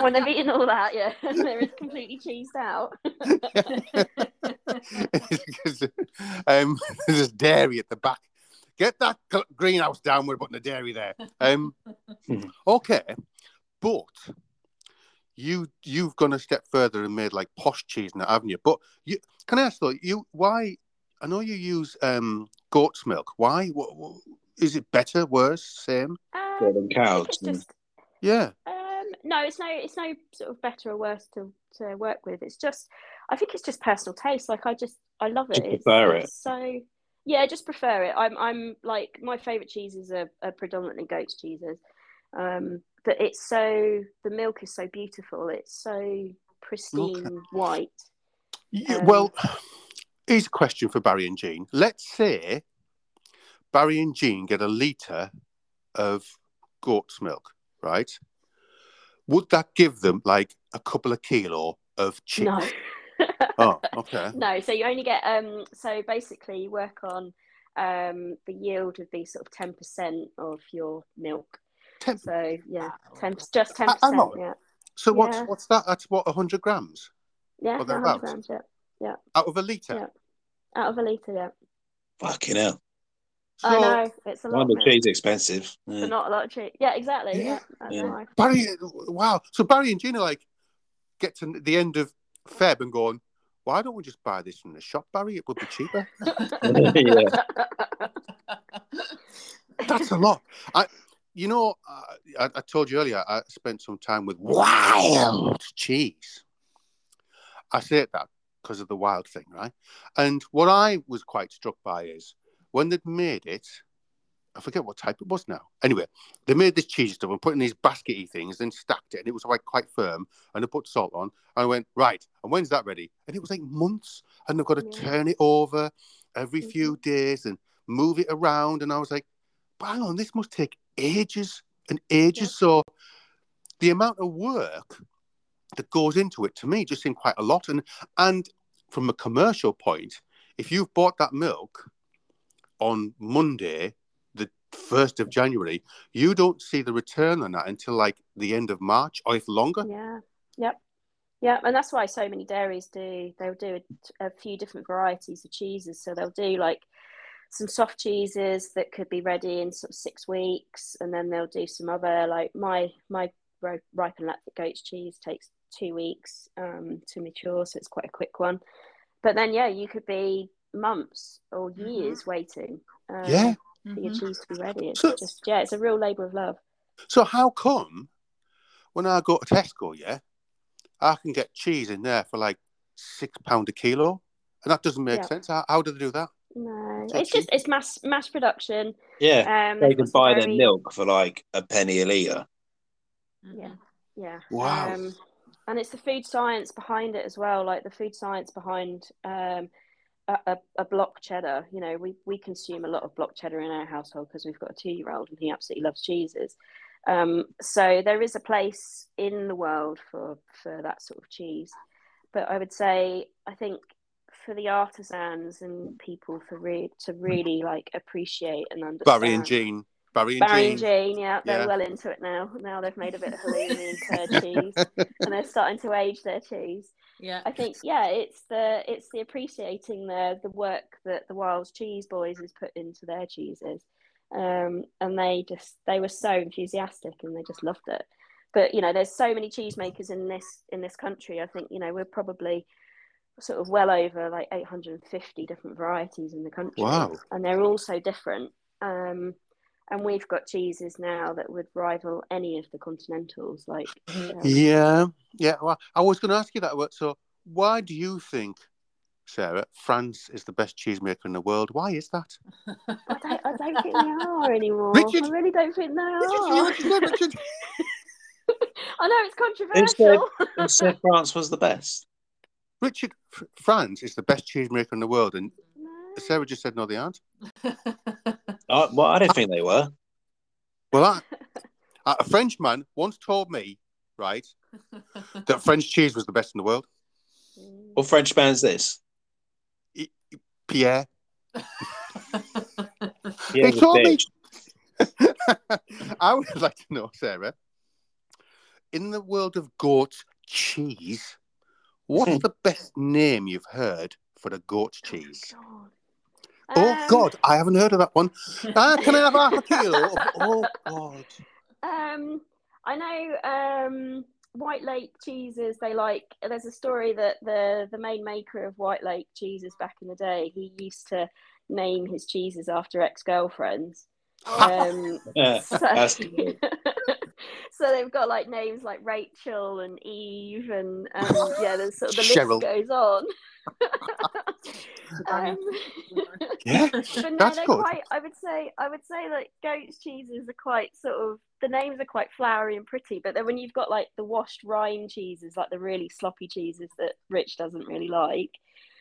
When they've eaten all that, yeah. They're completely cheesed out. um, There's dairy at the back. Get that greenhouse down, we're putting the dairy there. Um, okay, but you, you've gone a step further and made like posh cheese now, haven't you? But you, can I ask though, you, why? I know you use um, goat's milk. Why? What? what Is it better, worse, same? Um, than cows. Just, yeah. Um, no, it's no, it's no sort of better or worse to, to work with. It's just, I think it's just personal taste. Like I just, I love it. Just prefer it's, it. It's so yeah, I just prefer it. I'm, I'm like my favourite cheeses are, are predominantly goat's cheeses, um, but it's so the milk is so beautiful. It's so pristine okay. white. Yeah, um, well, here's a question for Barry and Jean. Let's say Barry and Jean get a litre of goat's milk, right? Would that give them, like, a couple of kilo of cheese? No. Oh, okay. No, so you only get... um. So, basically, you work on um the yield would be sort of ten percent of your milk. ten So, yeah, ten just ten percent, I, yeah. So, what's yeah. what's that? That's, what, one hundred grams? Yeah, one hundred grams, yeah. yeah. Out of a litre? Yeah. Out of a litre, yeah. Fucking hell. So, I know, it's a lot. Of cheese expensive. Yeah. But not a lot of cheese. Yeah, exactly. Yeah. Yeah, yeah. Barry, wow. So Barry and Gina like get to the end of Feb and going, why don't we just buy this from the shop, Barry? It would be cheaper. That's a lot. I, you know, I, I told you earlier, I spent some time with wild cheese. I say that because of the wild thing, right? And what I was quite struck by is, when they'd made it, I forget what type it was now. Anyway, they made this cheese stuff and put in these baskety things and stacked it. And it was like quite firm. And they put salt on. And I went, right, and when's that ready? And it was like months. And they've got to yeah. turn it over every mm-hmm. few days and move it around. And I was like, hang on, this must take ages and ages. Yeah. So the amount of work that goes into it, to me, just seemed quite a lot. And, and from a commercial point, if you've bought that milk on Monday, the first of January, you don't see the return on that until like the end of March, or if longer. Yeah. Yep. Yeah, and that's why so many dairies do, they'll do a, a few different varieties of cheeses. So they'll do like some soft cheeses that could be ready in sort of six weeks. And then they'll do some other, like my my ripe and lactic goat's cheese takes two weeks um, to mature. So it's quite a quick one. But then, yeah, you could be months or years mm-hmm. waiting um, yeah. for mm-hmm. your cheese to be ready. It's so, just, yeah, it's a real labour of love. So how come when I go to Tesco, yeah, I can get cheese in there for like six pound a kilo, and that doesn't make yeah. sense. How, how do they do that? No, it's cheap? Just it's mass mass production. Yeah, um, they can buy very... their milk for like a penny a litre. Yeah, yeah. Wow. Um, and it's the food science behind it as well, like the food science behind um, a, a, a block cheddar. You know, we we consume a lot of block cheddar in our household because we've got a two-year-old and he absolutely loves cheeses. Um, so there is a place in the world for, for that sort of cheese. But I would say, I think for the artisans and people for re- to really like appreciate and understand. Barry and Jean. Barry and Barry Jean. Barry and Jean, yeah, they're yeah. well into it now. Now they've made a bit of halloumi and curd cheese and they're starting to age their cheese. Yeah, I think, yeah, it's the it's the appreciating the the work that the Wild's Cheese Boys has put into their cheeses. Um, and they just they were so enthusiastic and they just loved it. But you know, there's so many cheesemakers in this in this country. I think, you know, we're probably sort of well over like eight hundred fifty different varieties in the country. Wow. And they're all so different. Um, and we've got cheeses now that would rival any of the continentals. Like you know. yeah, yeah. Well, I was going to ask you that. So, why do you think, Sarah, France is the best cheesemaker in the world? Why is that? I don't, I don't think they are anymore. Richard, I really don't think they are. Richard, Richard. I know it's controversial. Who said, who said France was the best? Richard, F- France is the best cheesemaker in the world, and no. Sarah just said no, they aren't. Oh, well, I don't think they were. Well, I, a French man once told me, right, that French cheese was the best in the world. What French man's this? Pierre. Pierre they told me. I would like to know, Sarah, in the world of goat's cheese, what's the best name you've heard for a goat's cheese? Oh, God. Oh, um... God, I haven't heard of that one. Ah, can I have half a kilo? Oh, God. Um, I know. Um... White Lake cheeses, they like, there's a story that the the main maker of White Lake cheeses back in the day, he used to name his cheeses after ex-girlfriends. Um, yeah, so, that's good. so they've got like names like Rachel and Eve and um, yeah, there's sort of the Cheryl. List goes on. um, yeah, but no, that's they're cool. quite, I would say, I would say that goat's cheeses are quite sort of, the names are quite flowery and pretty, but then when you've got like the washed rind cheeses, like the really sloppy cheeses that Rich doesn't really like,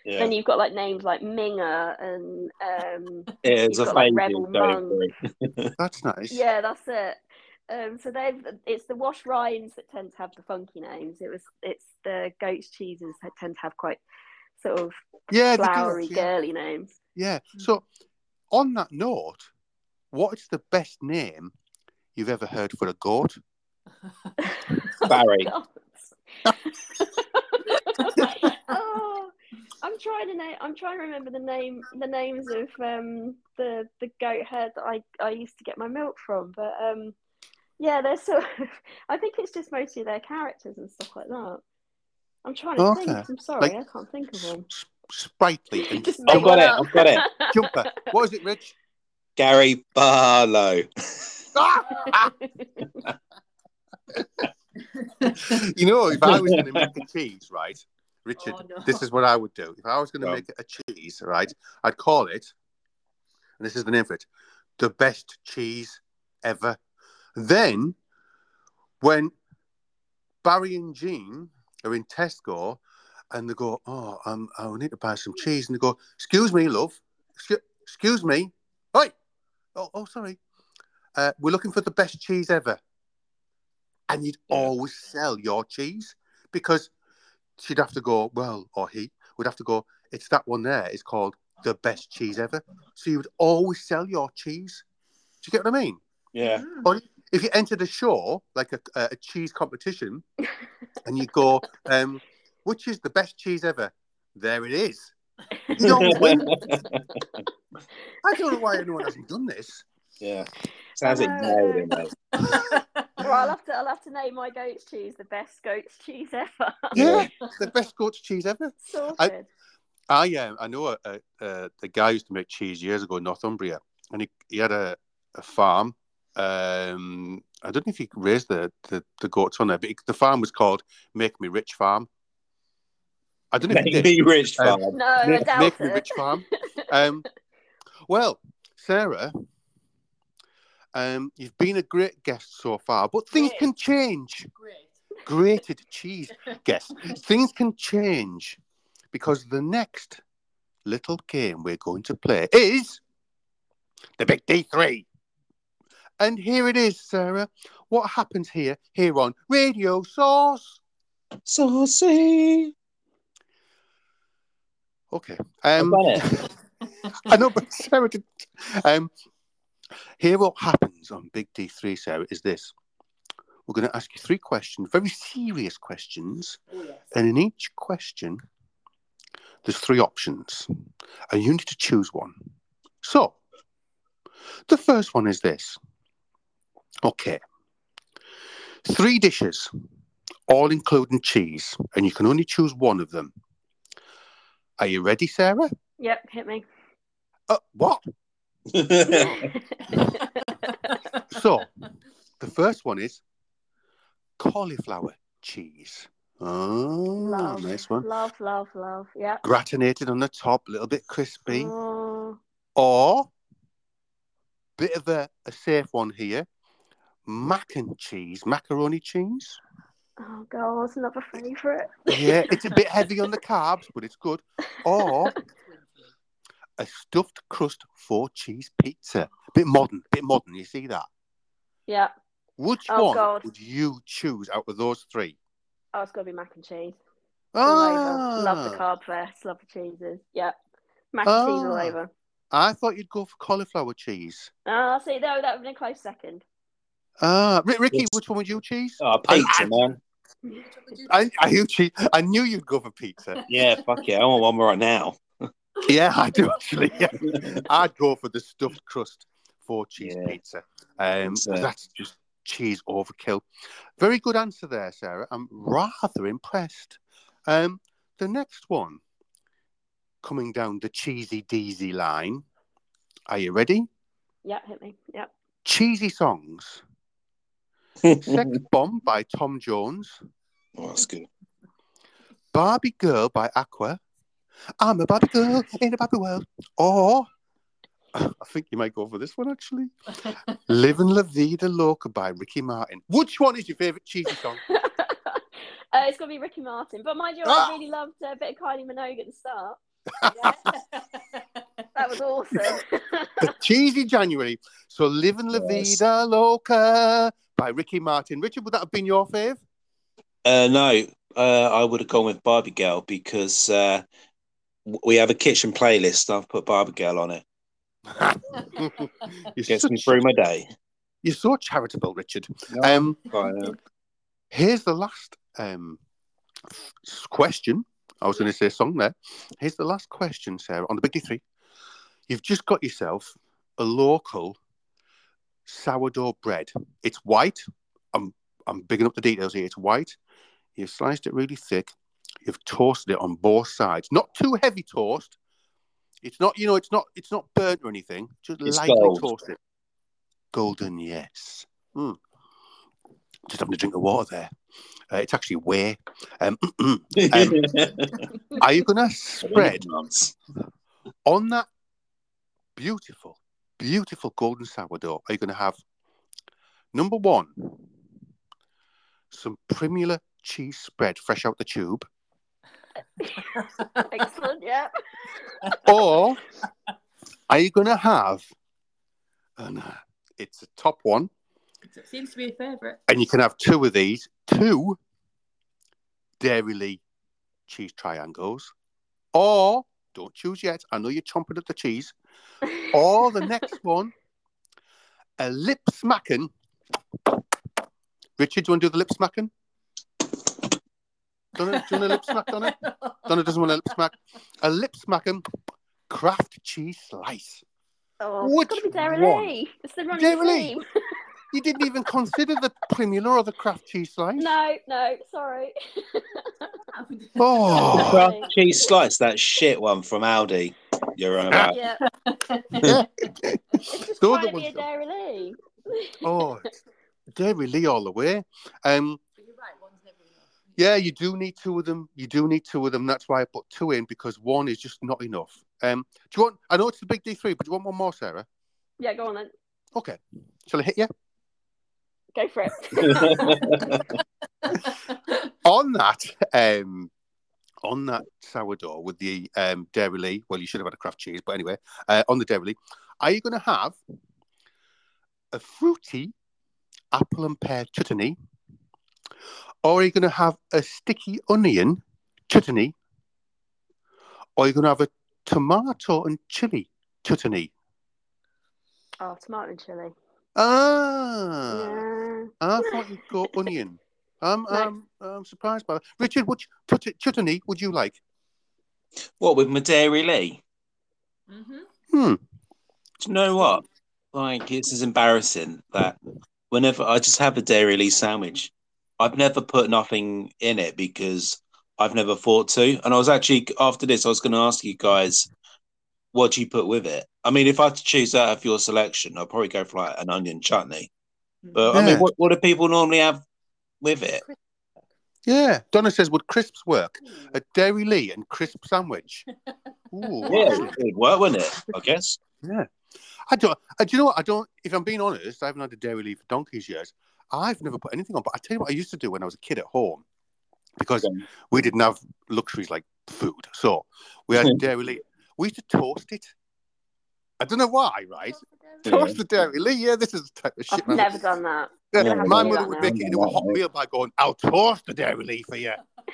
yeah. then you've got like names like Minger and um, yeah, it's a got, like, Rebel Monk. That's nice. Yeah, that's it. Um, so they've it's the washed rinds that tend to have the funky names. It was it's the goat's cheeses that tend to have quite sort of yeah, flowery, goats, yeah. girly names. Yeah. So on that note, what is the best name you've ever heard for a goat? Barry. Oh, I'm trying to know. I'm trying to remember the name, the names of um, the the goat herd that I, I used to get my milk from. But um, yeah, they're sort of. I think it's just mostly their characters and stuff like that. I'm trying to okay. think. I'm sorry, like, I can't think of one. Sprightly. And... I've got it. Up. I've got it. Jumper. What is it, Rich? Gary Barlow. You know, if I was going to make a cheese, right, Richard, oh, no. this is what I would do. If I was going to no. make a cheese, right, I'd call it, and this is the name for it, the best cheese ever. Then, when Barry and Jean are in Tesco, and they go, oh, I'm, I need to buy some cheese, and they go, excuse me, love, excuse, excuse me, oi, oh, oh, sorry. Uh, we're looking for the best cheese ever. And you'd yeah. always sell your cheese because she'd have to go, well, or he would have to go, it's that one there. It's called the best cheese ever. So you would always sell your cheese. Do you get what I mean? Yeah. Or if you entered a show, like a, a cheese competition, and you go, um, which is the best cheese ever? There it is. You don't win. I don't know why anyone hasn't done this. Yeah. Sounds like nailed in, mate. Well, I'll have to I'll have to name my goat's cheese the best goat's cheese ever. Yeah, the best goat's cheese ever. So good. I I, um, I know a, a, a, the guy who used to make cheese years ago in Northumbria, and he, he had a, a farm. Um, I don't know if he raised the, the, the goats on there, but he, the farm was called Make Me Rich Farm. I don't know if Make Me Rich Farm. Um, no, I doubt Make it. Me Rich Farm. Um, well, Sarah, um, you've been a great guest so far, but things great. can change. Great. Grated cheese guest. Things can change because the next little game we're going to play is the Big D three. And here it is, Sarah. What happens here, here on Radio Source? Saucy. Okay. Um, it. I know, but Sarah did. Um, here what happens on Big D three, Sarah, is this. We're going to ask you three questions, very serious questions. Oh, yes. And in each question, there's three options. And you need to choose one. So, the first one is this. Okay, three dishes, all including cheese, and you can only choose one of them. Are you ready, Sarah? Yep, hit me. Uh, what? So, the first one is cauliflower cheese. Oh, love, nice one. Love, love, love, yeah. Gratinated on the top, a little bit crispy. Oh. Or, bit of a, a safe one here. Mac and cheese, macaroni cheese. Oh, God, it's another favourite. Yeah, it's a bit heavy on the carbs, but it's good. Or a stuffed crust four cheese pizza. A bit modern, bit modern, you see that? Yeah. Which oh, one God. would you choose out of those three? Oh, it's got to be mac and cheese. Ah. Love the carb fest, love the cheeses. Yeah, mac and ah. cheese all over. I thought you'd go for cauliflower cheese. Oh, see, no, that would be a close second. Ah, Ricky, which one would you choose? Oh, pizza, I, man. I, I, I knew you'd go for pizza. Yeah, fuck it. I want one right now. Yeah, I do, actually. Yeah. I'd go for the stuffed crust four cheese yeah. pizza. Um, so. That's just cheese overkill. Very good answer there, Sarah. I'm rather impressed. Um, the next one, coming down the cheesy deezy line. Are you ready? Yeah, hit me. Yeah. Cheesy songs. Sex Bomb by Tom Jones. Oh, that's good. Barbie Girl by Aqua. I'm a Barbie girl in a Barbie world. Or, I think you might go for this one, actually. Livin' La Vida Loca by Ricky Martin. Which one is your favourite cheesy song? uh, it's got to be Ricky Martin. But mind you, ah! I really loved uh, a bit of Kylie Minogue at the start. That was awesome. The cheesy January. So Livin' La yes. Vida Loca by Ricky Martin. Richard, would that have been your fave? Uh, no, uh, I would have gone with Barbie Girl because uh, we have a kitchen playlist and I've put Barbie Girl on it. It gets so me through my day. You're so charitable, Richard. No, um, here's the last um, question. I was going to say song there. Here's the last question, Sarah, on the Big D three. You've just got yourself a local sourdough bread. It's white. I'm I'm bigging up the details here. It's white. You've sliced it really thick. You've toasted it on both sides. Not too heavy toast. It's not, you know, it's not it's not burnt or anything. Just it's lightly gold. toasted. Golden, yes. Mm. Just having a drink of water there. Uh, it's actually whey. Um, um, are you going to spread on that beautiful, beautiful golden sourdough? Are you going to have, number one, some Primula cheese spread fresh out the tube? Excellent, yeah. Or are you going to have, and uh, it's a top one. It seems to be a favourite. And you can have two of these, two Dairylee cheese triangles, or, don't choose yet, I know you're chomping at the cheese, or the next one, a lip smacking. Richard, do you want to do the lip smacking? Donna, do you want a lip smack, Donna? Donna doesn't want a lip smack. A lip smacking Kraft cheese slice. Oh, which it's got to be Dairy. It's the running name. You didn't even consider the Primula or the Kraft cheese slice? No, no, sorry. Oh, the Kraft cheese slice, that shit one from Aldi. You're on about. Yeah. Yeah. It's just trying to be a Dairy Lee. Oh, Dairy Lee all the way. Um, but you're right, one's never enough. Yeah, you do need two of them. You do need two of them. That's why I put two in, because one is just not enough. Um, do you want? I know it's the big D three, but do you want one more, Sarah? Yeah, go on then. Okay. Shall I hit you? Go for it. On that, um, on that sourdough with the um, Dairy Lee, well, you should have had a Kraft cheese, but anyway, uh, on the Dairy Lee, are you going to have a fruity apple and pear chutney, or are you going to have a sticky onion chutney, or are you going to have a tomato and chili chutney? Oh, tomato and chili. Ah, yeah. I thought you'd go onion. I'm, no. I'm, I'm surprised by that. Richard, which chut- chutney would you like? What, with my Dairy Lee? Mm-hmm. Hmm. Do you know what? Like, this is embarrassing that whenever I just have a Dairy Lee sandwich, I've never put nothing in it because I've never thought to. And I was actually, after this, I was going to ask you guys, what do you put with it? I mean, if I had to choose out of your selection, I'd probably go for like an onion chutney. But yeah. I mean, what, what do people normally have with it? Yeah. Donna says, would crisps work? A Dairy Lee and crisp sandwich. Ooh. Yeah, it would work, wouldn't it? I guess. Yeah. I don't, I, do you know what? I don't, if I'm being honest, I haven't had a Dairy Lee for donkey's years. I've never put anything on, but I tell you what I used to do when I was a kid at home, because yeah. we didn't have luxuries like food. So we had Dairy Lee. We used to toast it. I don't know why, right? Yeah. Toast the Dairy Lee. Yeah, this is the type of shit. I've never done that. Yeah. Never my mother would make it into a hot meal by going, I'll toast the Dairy Lee for you. I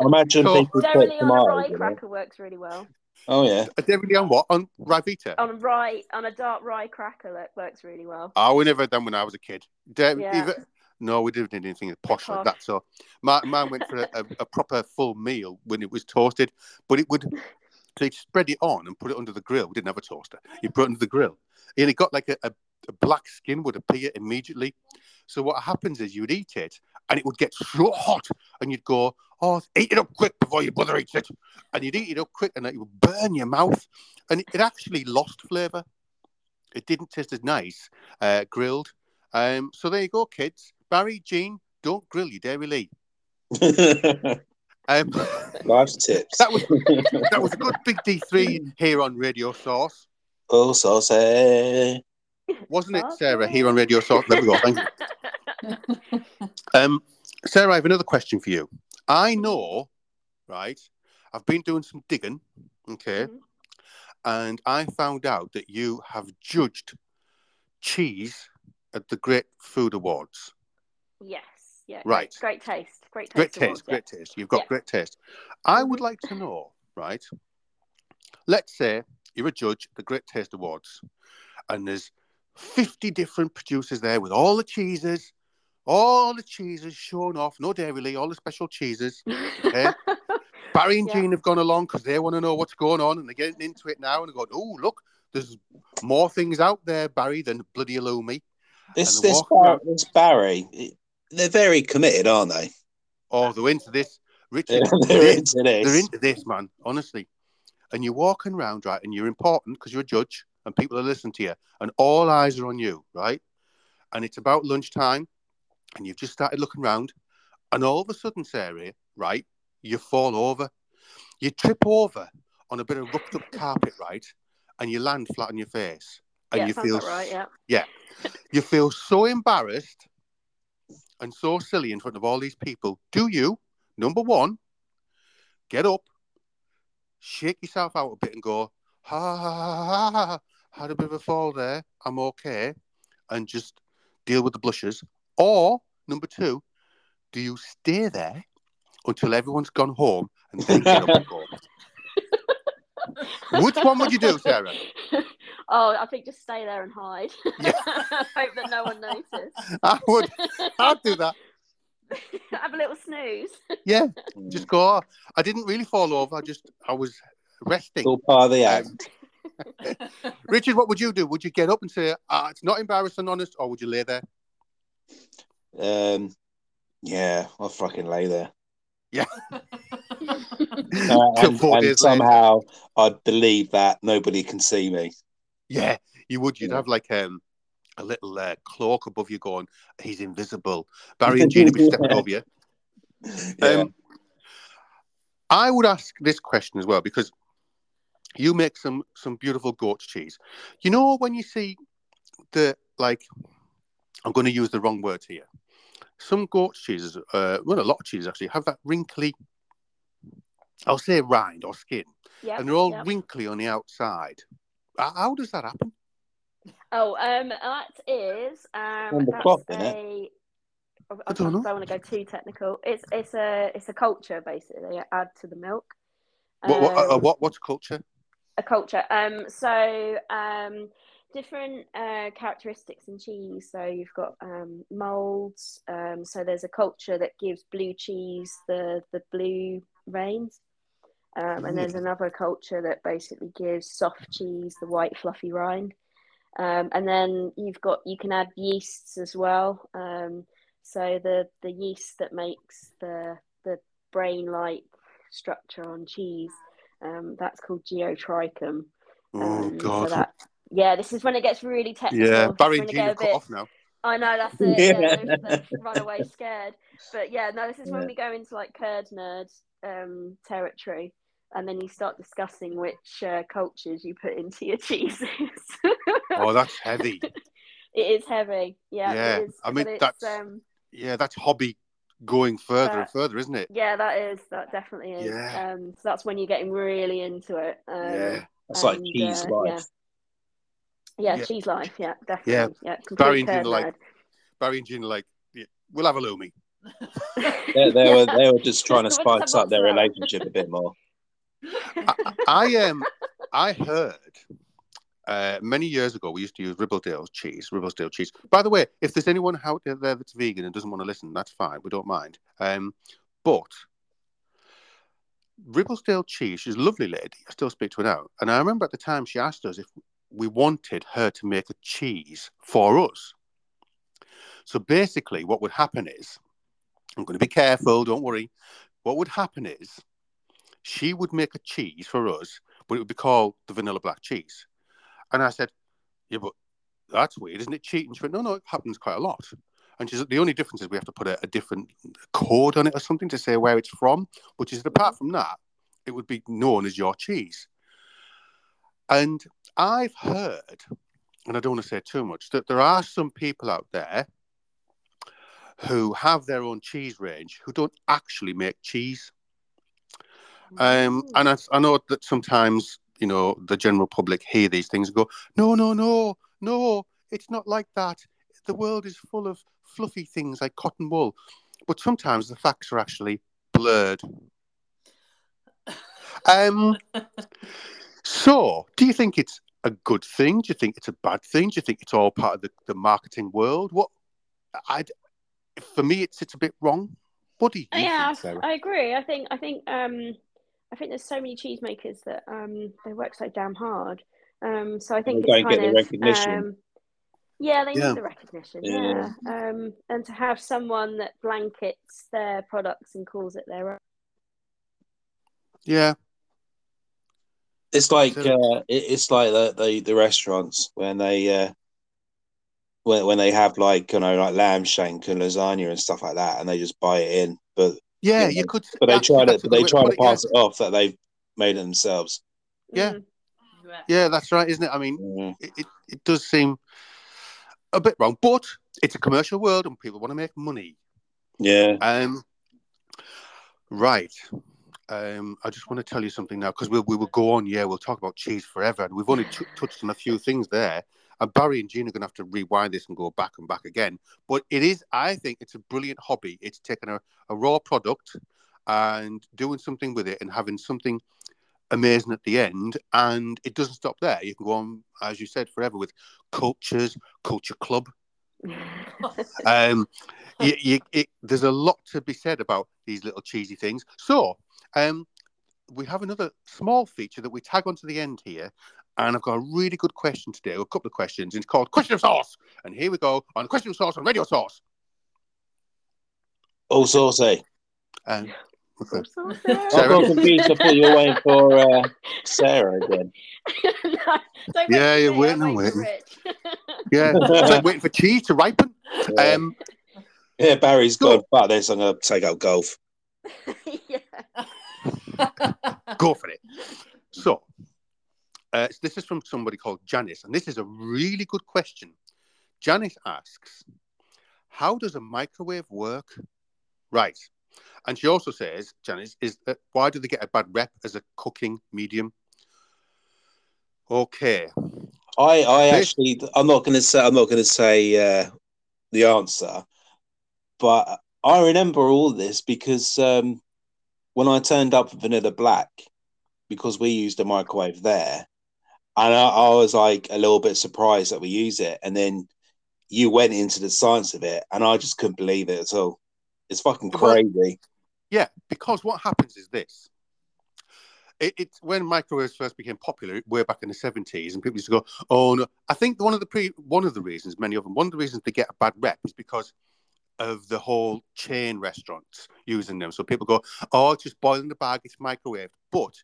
imagine so, people Dairy Lee on tomorrow, a rye cracker works really well. Oh, yeah. A Dairy Lee on what? On rye vita? On rye, on a dark rye cracker that works really well. Oh, we never had them when I was a kid. Dairy, yeah. either, no, we didn't need anything posh like that. So my, mine went for a, a, a proper full meal when it was toasted, but it would... So you spread it on and put it under the grill. We didn't have a toaster. You put it under the grill. And it got like a, a, a black skin would appear immediately. So what happens is you'd eat it and it would get so hot and you'd go, oh, eat it up quick before your brother eats it. And you'd eat it up quick and it would burn your mouth. And it, it actually lost flavour. It didn't taste as nice uh, grilled. Um, so there you go, kids. Barry, Jean, don't grill your Dairy Lee. Um, Life's tips. That was that was a good big D three here on Radio Source. Oh, sauce, wasn't it, Sarah? Here on Radio Source. There we go. Thank you. Um, Sarah, I have another question for you. I know, right? I've been doing some digging, okay, mm-hmm. and I found out that you have judged cheese at the Great Food Awards. Yes. Yeah, right. Great taste. Great taste. Great taste. Awards, great yeah. taste. You've got yeah. great taste. I would like to know, right? Let's say you're a judge at the Great Taste Awards, and there's fifty different producers there with all the cheeses, all the cheeses shown off. No Dairy Lee, all the special cheeses. Okay? Barry and yeah. Jean have gone along because they want to know what's going on, and they're getting into it now, and they're going, "Oh, look, there's more things out there, Barry, than bloody Illumi." This this Bar- this Barry. It- They're very committed, aren't they? Oh, they're into this, Richard. they're, they're into this. They're into this, man, honestly. And you're walking around, right, and you're important because you're a judge and people are listening to you and all eyes are on you, right? And it's about lunchtime and you've just started looking around and all of a sudden, Sarah, right, you fall over. You trip over on a bit of roughed up carpet, right, and you land flat on your face. And yeah, you feel right, yeah. Yeah. You feel so embarrassed and so silly in front of all these people. Do you, number one, get up, shake yourself out a bit and go, ha, ha, ha, ha, ha, had a bit of a fall there, I'm okay, and just deal with the blushes? Or, number two, do you stay there until everyone's gone home and then get up and go? Which one would you do, Sarah? Oh, I think just stay there and hide. Yeah. Hope that no one notices. I would. I'd do that. Have a little snooze. Yeah, just go off. I didn't really fall over. I just, I was resting. Still part of the act. Richard, what would you do? Would you get up and say, ah, it's not embarrassing, honest, or would you lay there? Um, yeah, I'll fucking lay there. Yeah. uh, and and somehow I'd believe that nobody can see me. Yeah, you would. You'd yeah. have like um, a little uh, cloak above you going, he's invisible. Barry and Gina would be stepping over you. Yeah. Um, I would ask this question as well, because you make some some beautiful goat's cheese. You know, when you see the, like, I'm going to use the wrong word here. Some goat's cheeses, uh, well, a lot of cheeses actually, have that wrinkly, I'll say rind or skin. Yep, and they're all yep. wrinkly on the outside. How does that happen? Oh, um, that is... Um, on the clock, a, isn't it? I, I don't know. I don't want to go too technical. It's it's a it's a culture, basically, add to the milk. What, what, um, uh, what what's culture? A culture. Um, so um, different uh, characteristics in cheese. So you've got um, moulds. Um, so there's a culture that gives blue cheese the the blue veins, um, and there's another culture that basically gives soft cheese the white fluffy rind. Um, and then you've got you can add yeasts as well. Um, so the the yeast that makes the the brain like structure on cheese. Um, that's called geotrichum. Um, oh, God. So that, yeah, this is when it gets really technical. Yeah, Barry and Gina cut off now. I know, that's it. Yeah. Yeah, run away scared. But yeah, no, this is when yeah. we go into like curd nerd um, territory, and then you start discussing which uh, cultures you put into your cheeses. Oh, that's heavy. It is heavy. Yeah, yeah. It is, I mean, that's, um, yeah, that's hobby. Going further that, and further, isn't it? Yeah, that is. That definitely is. Yeah. Um, so that's when you're getting really into it. Um, yeah, that's like cheese uh, life. Yeah. Yeah, yeah, cheese life. Yeah, definitely. Yeah, yeah. Barry and Gina like. Barry and Gina like. Yeah, we'll have a loamy. they, they yeah. were they were just trying to spice up their relationship a bit more. I, I um I heard uh, many years ago we used to use Ribblesdale cheese. Ribblesdale cheese. By the way, if there's anyone out there that's vegan and doesn't want to listen, that's fine. We don't mind. Um, but Ribblesdale cheese, she's a lovely lady. I still speak to her now. And I remember at the time she asked us if we wanted her to make a cheese for us. So basically, what would happen is, I'm going to be careful. Don't worry. What would happen is she would make a cheese for us, but it would be called the Vanilla Black cheese. And I said, yeah, but that's weird, isn't it cheating? She went, no, no, it happens quite a lot. And she said, the only difference is we have to put a, a different code on it or something to say where it's from, which is apart from that, it would be known as your cheese. And I've heard, and I don't want to say too much, that there are some people out there who have their own cheese range who don't actually make cheese. Um, and I, I know that sometimes... you know, the general public hear these things and go, no, no, no, no, it's not like that. The world is full of fluffy things like cotton wool. But sometimes the facts are actually blurred. Um. So, do you think it's a good thing? Do you think it's a bad thing? Do you think it's all part of the, the marketing world? What, I'd, for me, it's it's a bit wrong. What do you yeah, think, Sarah? I agree. I think, I think, um, I think there's so many cheesemakers that um, they work so damn hard. Um, so I think they don't kind get the of, recognition. Um, yeah, they yeah. need the recognition. Yeah, yeah. Um, and to have someone that blankets their products and calls it their own. Yeah, it's like uh, it's like the, the the restaurants when they uh, when when they have like you know like lamb shank and lasagna and stuff like that, and they just buy it in, but. Yeah, you, know, you could. But they try to they try to pass it, yeah. it off that they've made it themselves. Yeah, yeah, that's right, isn't it? I mean, mm. it, it, it does seem a bit wrong, but it's a commercial world and people want to make money. Yeah. Um. Right. Um. I just want to tell you something now because we we'll, we will go on. Yeah, we'll talk about cheese forever, and we've only t- touched on a few things there. And Barry and Gina are going to have to rewind this and go back and back again. But it is, I think, it's a brilliant hobby. It's taking a, a raw product and doing something with it and having something amazing at the end. And it doesn't stop there. You can go on, as you said, forever with cultures, culture club. um, you, you, it, there's a lot to be said about these little cheesy things. So um, we have another small feature that we tag onto the end here. And I've got a really good question today, or a couple of questions. It's called Question of Sauce. And here we go on Question of Sauce on Radio Source. Oh, saucy. Um, okay. Oh, saucy. I'm not confused to put you away for uh, Sarah again. No, yeah, you're waiting and waiting. Yeah, it's like waiting for cheese to ripen. Yeah, um, yeah Barry's good, but this I'm going to take out golf. Go for it. So, Uh, this is from somebody called Janice, and this is a really good question. Janice asks, how does a microwave work? Right. And she also says, Janice, is that why do they get a bad rep as a cooking medium? Okay. I, I actually, I'm not going to say, I'm not going to say uh, the answer, but I remember all this because um, when I turned up Vanilla Black, because we used a microwave there, and I, I was like a little bit surprised that we use it. And then you went into the science of it, and I just couldn't believe it at all. It's fucking crazy. Well, yeah, because what happens is this. It, it's when microwaves first became popular way back in the seventies, and people used to go, oh, no. I think one of the pre, one of the reasons, many of them, one of the reasons they get a bad rep is because of the whole chain restaurants using them. So people go, oh, it's just boiling the bag, it's microwaved. But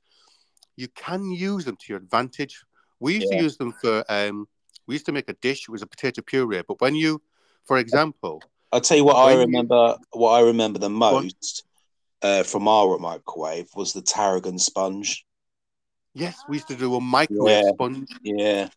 you can use them to your advantage. We used yeah. to use them for, um, we used to make a dish. It was a potato puree. But when you, for example. I'll tell you what I remember, you, what I remember the most uh, from our microwave was the tarragon sponge. Yes, we used to do a microwave yeah. sponge. Yeah. It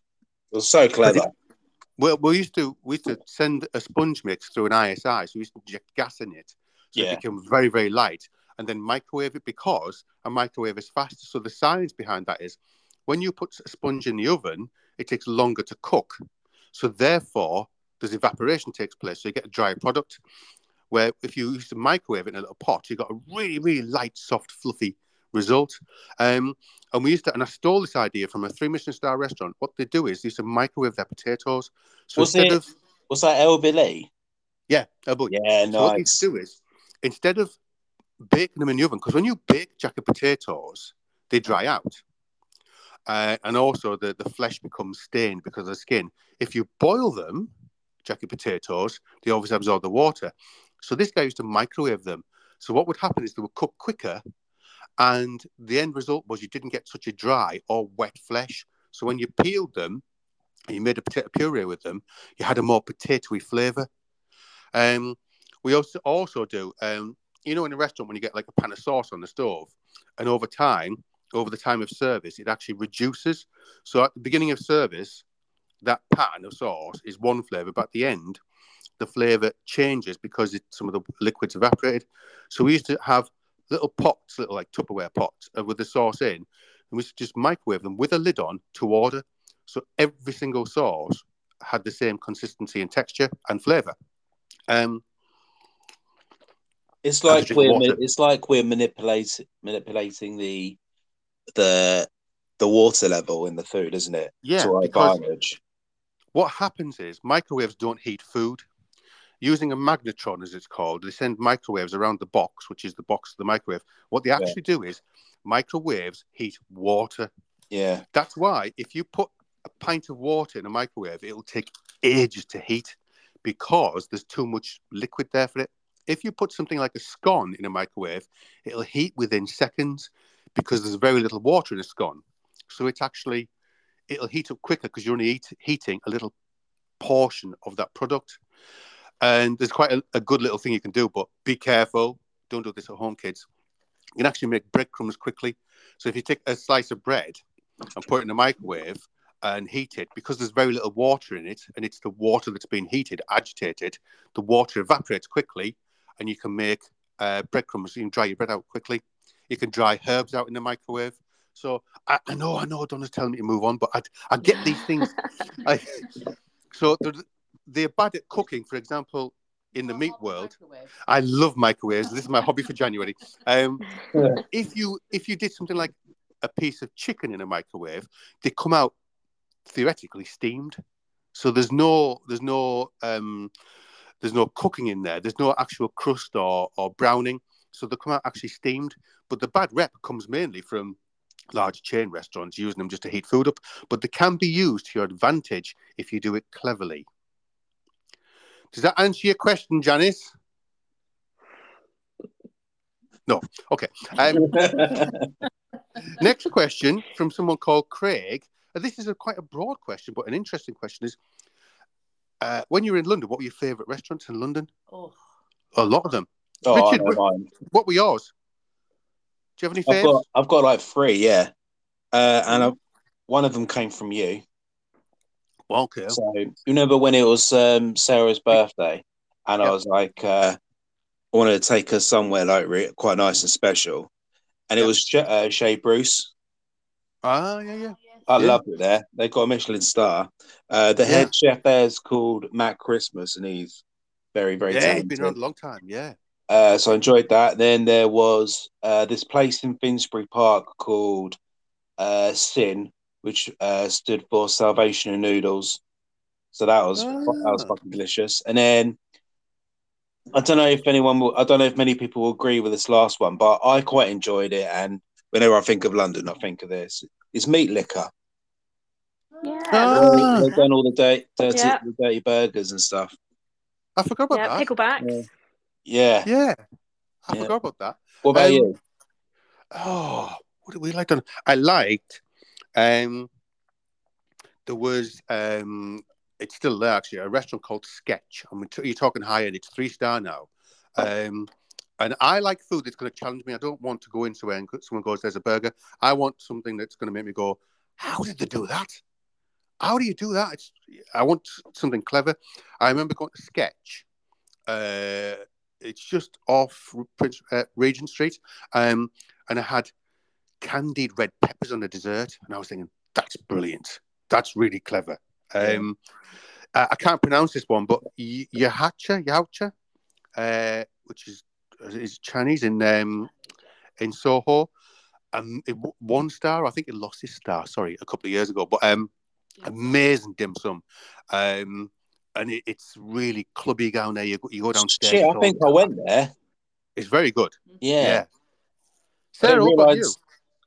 was so clever. It, well, we used to we used to send a sponge mix through an I S I. So we used to inject gas in it. So yeah. it became very, very light. And then microwave it because a microwave is faster. So the science behind that is when you put a sponge in the oven, it takes longer to cook. So therefore, there's evaporation takes place. So you get a dry product where if you used to microwave it in a little pot, you got a really, really light, soft, fluffy result. Um, and we used to, and I stole this idea from a three Michelin star restaurant. What they do is they used to microwave their potatoes. So was instead it, of was that El Bulli? Yeah, El Bulli. Yeah, nice. So what they do is instead of baking them in the oven, because when you bake jacket potatoes, they dry out, uh, and also the, the flesh becomes stained because of the skin. If you boil them, jacket potatoes, they obviously absorb the water. So this guy used to microwave them. So what would happen is they would cook quicker, and the end result was you didn't get such a dry or wet flesh. So when you peeled them and you made a potato puree with them, you had a more potatoy flavour. Um, we also also do. Um, You know, in a restaurant, when you get like a pan of sauce on the stove, and over time, over the time of service, it actually reduces. So at the beginning of service, that pan of sauce is one flavour, but at the end, the flavour changes because it, some of the liquid's evaporated. So we used to have little pots, little like Tupperware pots with the sauce in, and we used to just microwave them with a lid on to order. So every single sauce had the same consistency and texture and flavour. Um, It's like we're water. it's like we're manipulating manipulating the the the water level in the food, isn't it? Yeah. To our advantage. What happens is microwaves don't heat food. Using a magnetron, as it's called, they send microwaves around the box, which is the box of the microwave. What they actually yeah. do is microwaves heat water. Yeah. That's why if you put a pint of water in a microwave, it'll take ages to heat because there's too much liquid there for it. If you put something like a scone in a microwave, it'll heat within seconds because there's very little water in a scone. So it's actually, it'll heat up quicker because you're only eat, heating a little portion of that product. And there's quite a, a good little thing you can do, but be careful. Don't do this at home, kids. You can actually make breadcrumbs quickly. So if you take a slice of bread and put it in the microwave and heat it, because there's very little water in it, and it's the water that's been heated, agitated, the water evaporates quickly. And you can make uh, breadcrumbs. You can dry your bread out quickly. You can dry herbs out in the microwave. So I, I know, I know, Donna's telling me to move on, but I, I get these things. I, so they're, they're bad at cooking. For example, in the I meat world, microwave. I love microwaves. This is my hobby for January. Um, yeah. If you if you did something like a piece of chicken in a microwave, they come out theoretically steamed. So there's no there's no um, there's no cooking in there. There's no actual crust or or browning. So they come out actually steamed. But the bad rep comes mainly from large chain restaurants using them just to heat food up. But they can be used to your advantage if you do it cleverly. Does that answer your question, Janice? No. Okay. Um, next question from someone called Craig. And this is a quite a broad question, but an interesting question is, uh, when you were in London, what were your favourite restaurants in London? Oh. A lot of them. Oh, Richard, what, what were yours? Do you have any favourites? I've got, I've got like three, yeah. Uh, and I, one of them came from you. Well, okay. So, you remember when it was um, Sarah's birthday? And yep. I was like, uh, I wanted to take her somewhere like quite nice and special. And yep. it was uh, Chez Bruce. Ah, yeah, yeah. I yeah. love it there. They got a Michelin star. Uh, the yeah. head chef there is called Matt Christmas, and he's very, very talented. Yeah, he's been around a long time, yeah. Uh, so I enjoyed that. Then there was uh, this place in Finsbury Park called uh, Sin, which uh, stood for Salvation and Noodles. So that was, oh. that was fucking delicious. And then I don't know if anyone will, I don't know if many people will agree with this last one, but I quite enjoyed it. And whenever I think of London, I think of this. It's meat liquor. Yeah, oh. They've done all the dirty, dirty, yeah. the dirty burgers and stuff. I forgot about yeah, that. Picklebacks. Yeah. Yeah. yeah. I yeah. forgot about that. What about um, you? Oh, what did we like? I liked, um, there was, um, it's still there actually, a restaurant called Sketch. I mean, you're talking high end, it's three star now. Um, And I like food that's going to challenge me. I don't want to go in somewhere and someone goes, there's a burger. I want something that's going to make me go, how did they do that? How do you do that? It's, I want something clever. I remember going to Sketch. Uh, it's just off uh, Regent Street. Um, and I had candied red peppers on the dessert. And I was thinking, that's brilliant. That's really clever. Um, yeah. I, I can't pronounce this one, but y- Yahacha, Yahacha, uh, which is Is Chinese in um, in Soho. Um, it, one star, I think it lost his star. Sorry, a couple of years ago, but um, amazing dim sum, um, and it, it's really clubby down there. You go, you go downstairs. Shit, I think I went there. It's very good. Yeah. yeah. Sarah, I didn't realize,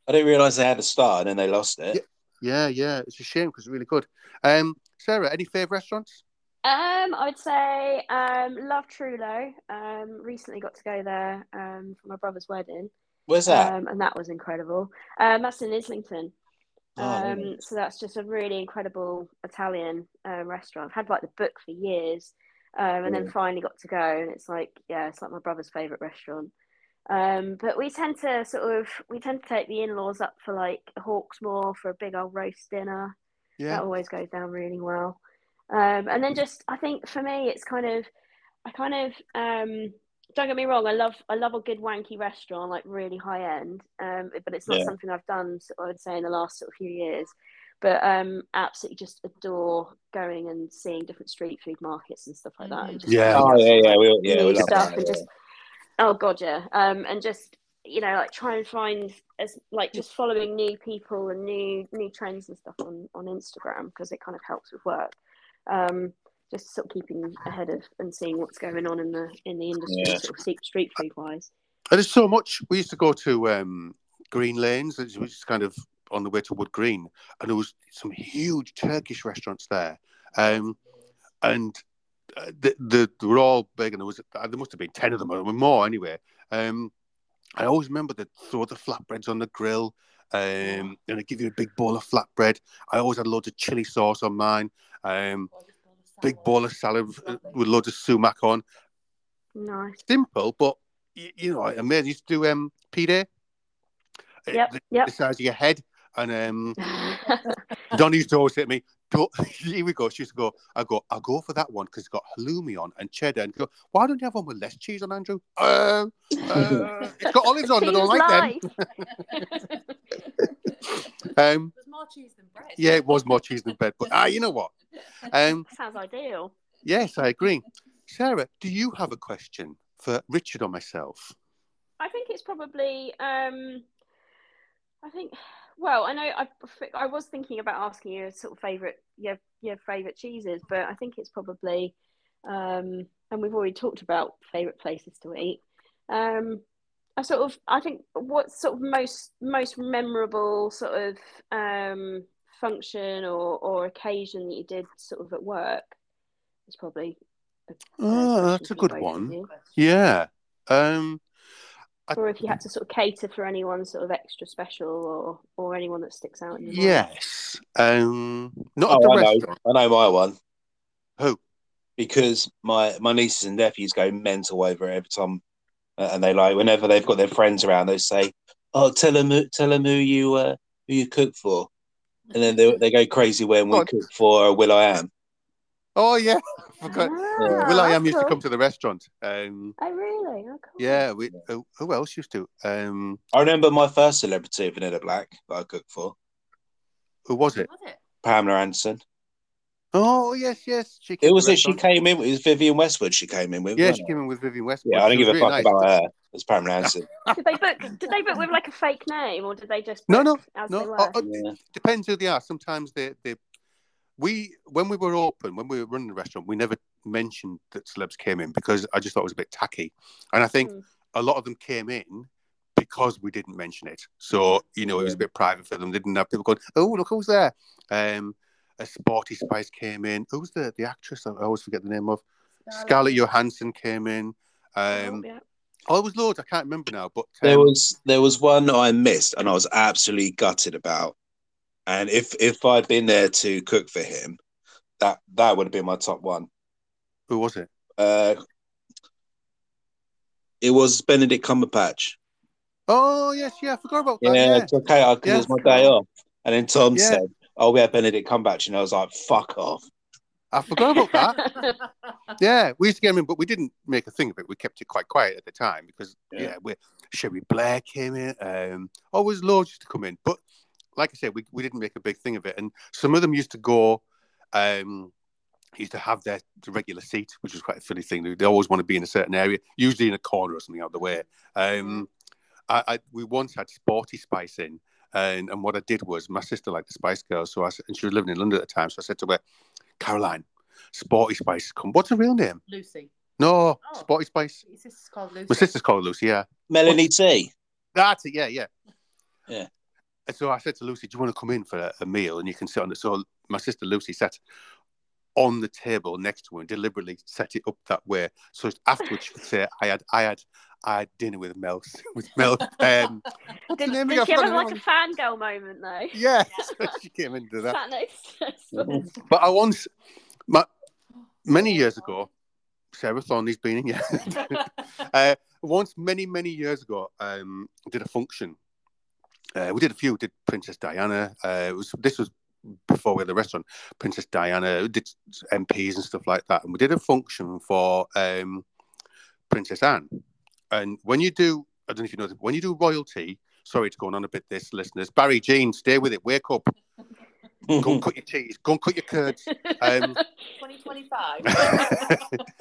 I didn't realize they had a star and then they lost it. Yeah, yeah, yeah. It's a shame because it's really good. Um, Sarah, any favourite restaurants? Um, I'd say um, love Trullo. Um, recently got to go there um, for my brother's wedding. Where's that? Um, and that was incredible. Um, that's in Islington. Oh, um, really? So that's just a really incredible Italian uh, restaurant. I've had like the book for years, um, and yeah. then finally got to go. And it's like, yeah, it's like my brother's favourite restaurant. Um, but we tend to sort of we tend to take the in-laws up for like Hawksmoor for a big old roast dinner. Yeah, that always goes down really well. Um, and then just, I think for me, it's kind of, I kind of, um, don't get me wrong, I love, I love a good wanky restaurant, like really high end, um, but it's not yeah. something I've done, I would say, in the last sort of few years, but um, absolutely just adore going and seeing different street food markets and stuff like that. And just yeah. Oh, yeah, yeah, we, yeah, we love that, and yeah. Just, oh God, yeah. Um, and just, you know, like try and find as like just following new people and new, new trends and stuff on, on Instagram, because it kind of helps with work. Um, just sort of keeping ahead of and seeing what's going on in the in the industry, yeah. sort of street food wise. And there's so much. We used to go to um, Green Lanes, which is kind of on the way to Wood Green, and there was some huge Turkish restaurants there, um, and uh, the, the, they were all big, and there was there must have been ten of them or more anyway. Um, I always remember they'd throw the flatbreads on the grill. Um, and I give you a big bowl of flatbread. I always had loads of chili sauce on mine. Um, big bowl of salad with loads of sumac on. Nice, simple, but you, you know, amazing. You used to do um, pide. Yep, the, yep. the size of your head. And um, Donnie used to always say to me, go, "Here we go." She used to go. I go. I'll go for that one because it's got halloumi on and cheddar. And go. Why don't you have one with less cheese on, Andrew? Uh, uh, it's got olives on. I don't like them. Um, it was more cheese than bread. Yeah, it was more cheese than bread. But ah, uh, you know what? Um, sounds ideal. Yes, I agree. Sarah, do you have a question for Richard or myself? I think it's probably. Um, I think Well, I know I I was thinking about asking you sort of favourite your your favourite cheeses, but I think it's probably um, and we've already talked about favourite places to eat. Um, I sort of I think what's sort of most most memorable sort of um, function or or occasion that you did sort of at work is probably. A, oh, that's a good one. Yeah. Um, I, or if you had to sort of cater for anyone sort of extra special or or anyone that sticks out in your mind. Yes. Um, not oh, at the I restaurant. Know. I know my one. Who? Because my, my nieces and nephews go mental over it every time. Uh, and they like, whenever they've got their friends around, they say, oh, tell them, tell them who you uh, who you cook for. And then they they go crazy when we oh, cook for uh, Will.i.am. Oh, yeah. I forgot. Ah, Will.i.am used cool. to come to the restaurant. Um, oh, really? Oh, cool. Yeah. We, uh, who else used to? Um, I remember my first celebrity, Vanilla Black, that I cooked for. Who was it? Was it? Pamela Anderson. Oh, yes, yes. She came it was that she came in with Vivian Westwood. She came in with. Yeah, she it? came in with Vivian Westwood. Yeah, I don't give a really fuck nice. about her. It's Pamela Anderson. Did they book? Did they book with like a fake name, or did they just? No, no, as no. They were? Oh, oh, yeah. Depends who they are. Sometimes they they. We, when we were open, when we were running the restaurant, we never mentioned that celebs came in because I just thought it was a bit tacky. And I think mm. a lot of them came in because we didn't mention it. So, you know, it was a bit private for them. They didn't have people going, oh, look, who's there? Um, a Sporty Spice came in. Who's the, the actress? I always forget the name of. Scarlett, Scarlett Johansson came in. Um, oh, yeah. oh, there was loads. I can't remember now. But um, there was there was one I missed and I was absolutely gutted about. And if, if I'd been there to cook for him, that, that would have been my top one. Who was it? Uh, it was Benedict Cumberbatch. Oh, yes, yeah, I forgot about that. Yeah, yeah. It's okay, I, yeah. It was my day off. And then Tom yeah. said, oh, we have Benedict Cumberbatch. And I was like, fuck off. I forgot about that. yeah, we used to get him in, but we didn't make a thing of it. We kept it quite quiet at the time because, yeah, yeah we Sherry Blair came in. Um, always loads used to come in, but... Like I said, we, we didn't make a big thing of it. And some of them used to go, um, used to have their regular seat, which was quite a funny thing. They always want to be in a certain area, usually in a corner or something out of the way. Um, I, I we once had Sporty Spice in. And, and what I did was, my sister liked the Spice Girls, so I, and she was living in London at the time. So I said to her, Caroline, Sporty Spice, come. What's her real name? Lucy. No, oh, Sporty Spice. Your sister's called Lucy. My sister's called Lucy, yeah. Melanie what? T. That's it, yeah, yeah. Yeah. So I said to Lucy, do you want to come in for a, a meal and you can sit on it? So my sister Lucy sat on the table next to her and deliberately set it up that way. So afterwards she would say, I had I had I had dinner with Mel with Mel. Um, did did she have like a fangirl moment though? Yeah. So she came into that. But I once my, many years ago, Sarah Thornley's been in, yeah. uh, once many, many years ago, um, did a function. Uh, we did a few. We did Princess Diana. Uh, it was this was before we had the restaurant. Princess Diana. We did M Ps and stuff like that. And we did a function for um, Princess Anne. And when you do, I don't know if you know this, when you do royalty. Sorry, it's going on a bit. This listeners, Barry Jean, stay with it. Wake up. Go and cut your cheese. Go and cut your curds. Um, twenty twenty-five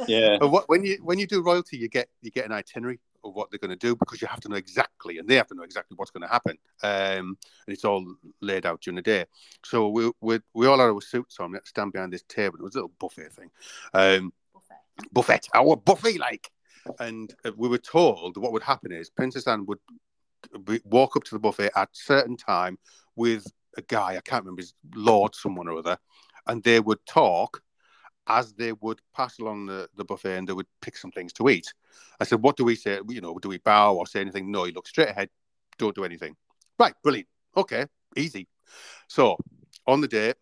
Yeah. And what, when you when you do royalty, you get you get an itinerary of what they're going to do because you have to know exactly, and they have to know exactly what's going to happen. Um, and it's all laid out during the day. So we we we all had our suits on. We had to stand behind this table. It was a little buffet thing. Um, buffet. Buffet. Our buffet like. And we were told what would happen is Princess Anne would walk up to the buffet at a certain time with a guy, I can't remember his lord, someone or other, and they would talk as they would pass along the, the buffet and they would pick some things to eat. I said, what do we say? You know, do we bow or say anything? No, you look straight ahead, don't do anything. Right, brilliant. Okay, easy. So on the day, it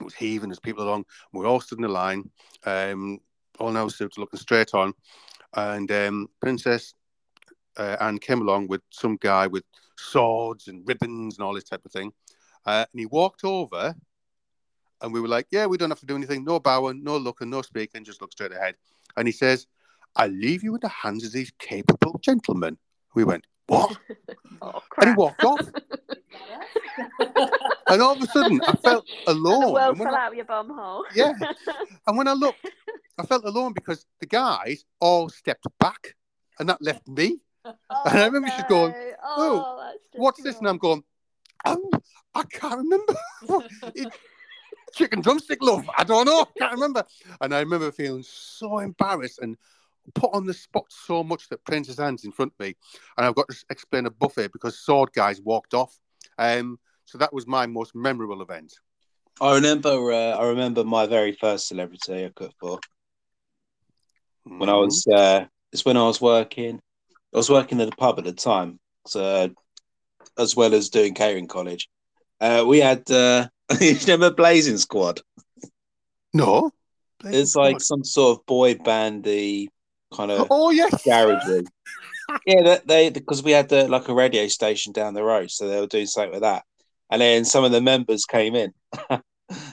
was heaving as people along, we were all stood in a line, um, all in our suits looking straight on, and um, Princess uh, Anne came along with some guy with swords and ribbons and all this type of thing. Uh, and he walked over and we were like, yeah, we don't have to do anything. No bowing, no looking, no speaking, just look straight ahead. And he says, I leave you in the hands of these capable gentlemen. We went, what? Oh, crap. And he walked off. And all of a sudden I felt alone. And the world fell I, out of your bum hole. Yeah. And when I looked, I felt alone because the guys all stepped back and that left me. Oh, and I remember no. she's going, oh, oh what's this? And I'm going, Um, I can't remember. it, chicken drumstick love. I don't know. I can't remember. And I remember feeling so embarrassed and put on the spot so much that Princess Anne's in front of me. And I've got to explain a buffet because sword guys walked off. Um, so that was my most memorable event. I remember uh, I remember my very first celebrity I cooked for. Mm. When I was, uh, it's when I was working. I was working at a pub at the time, so, as well as doing catering college. Uh, we had, uh, you remember Blazing Squad? No. Blazing it's like Squad. Some sort of boy bandy kind of oh, yes. garage. Yeah, they, they because we had the, like a radio station down the road, so they were doing something with that. And then some of the members came in, and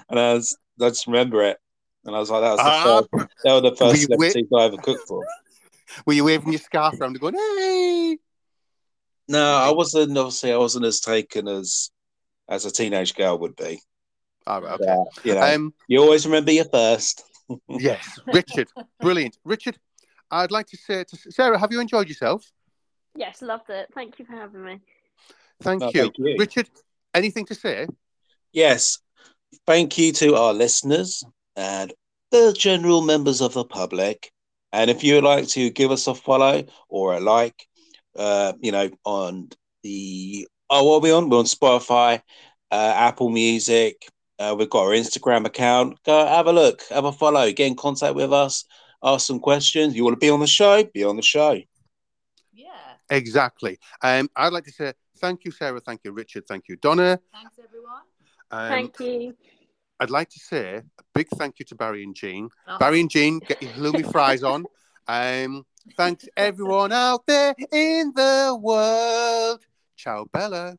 I, was, I just remember it. And I was like, that was the uh, first, they were the first celebrities I ever cooked for. Were you waving your scarf around and going, hey? No, I wasn't. Obviously, I wasn't as taken as as a teenage girl would be. All right, okay. Yeah, you know, um, you always remember your first. Yes, Richard, brilliant, Richard. I'd like to say to Sarah, have you enjoyed yourself? Yes, loved it. Thank you for having me. Thank, no, you. thank you, Richard. Anything to say? Yes, thank you to our listeners and the general members of the public. And if you would like to give us a follow or a like, uh, you know, on the, oh, what are we on? We're on Spotify, uh, Apple Music. Uh, we've got our Instagram account. Go have a look, have a follow, get in contact with us, ask some questions. You want to be on the show? Be on the show. Yeah. Exactly. Um, I'd like to say thank you, Sarah. Thank you, Richard. Thank you, Donna. Thanks, everyone. Um, thank you. I'd like to say a big thank you to Barry and Jean. Oh. Barry and Jean, get your halloumi fries on. Um, thanks everyone out there in the world. Ciao, Bella.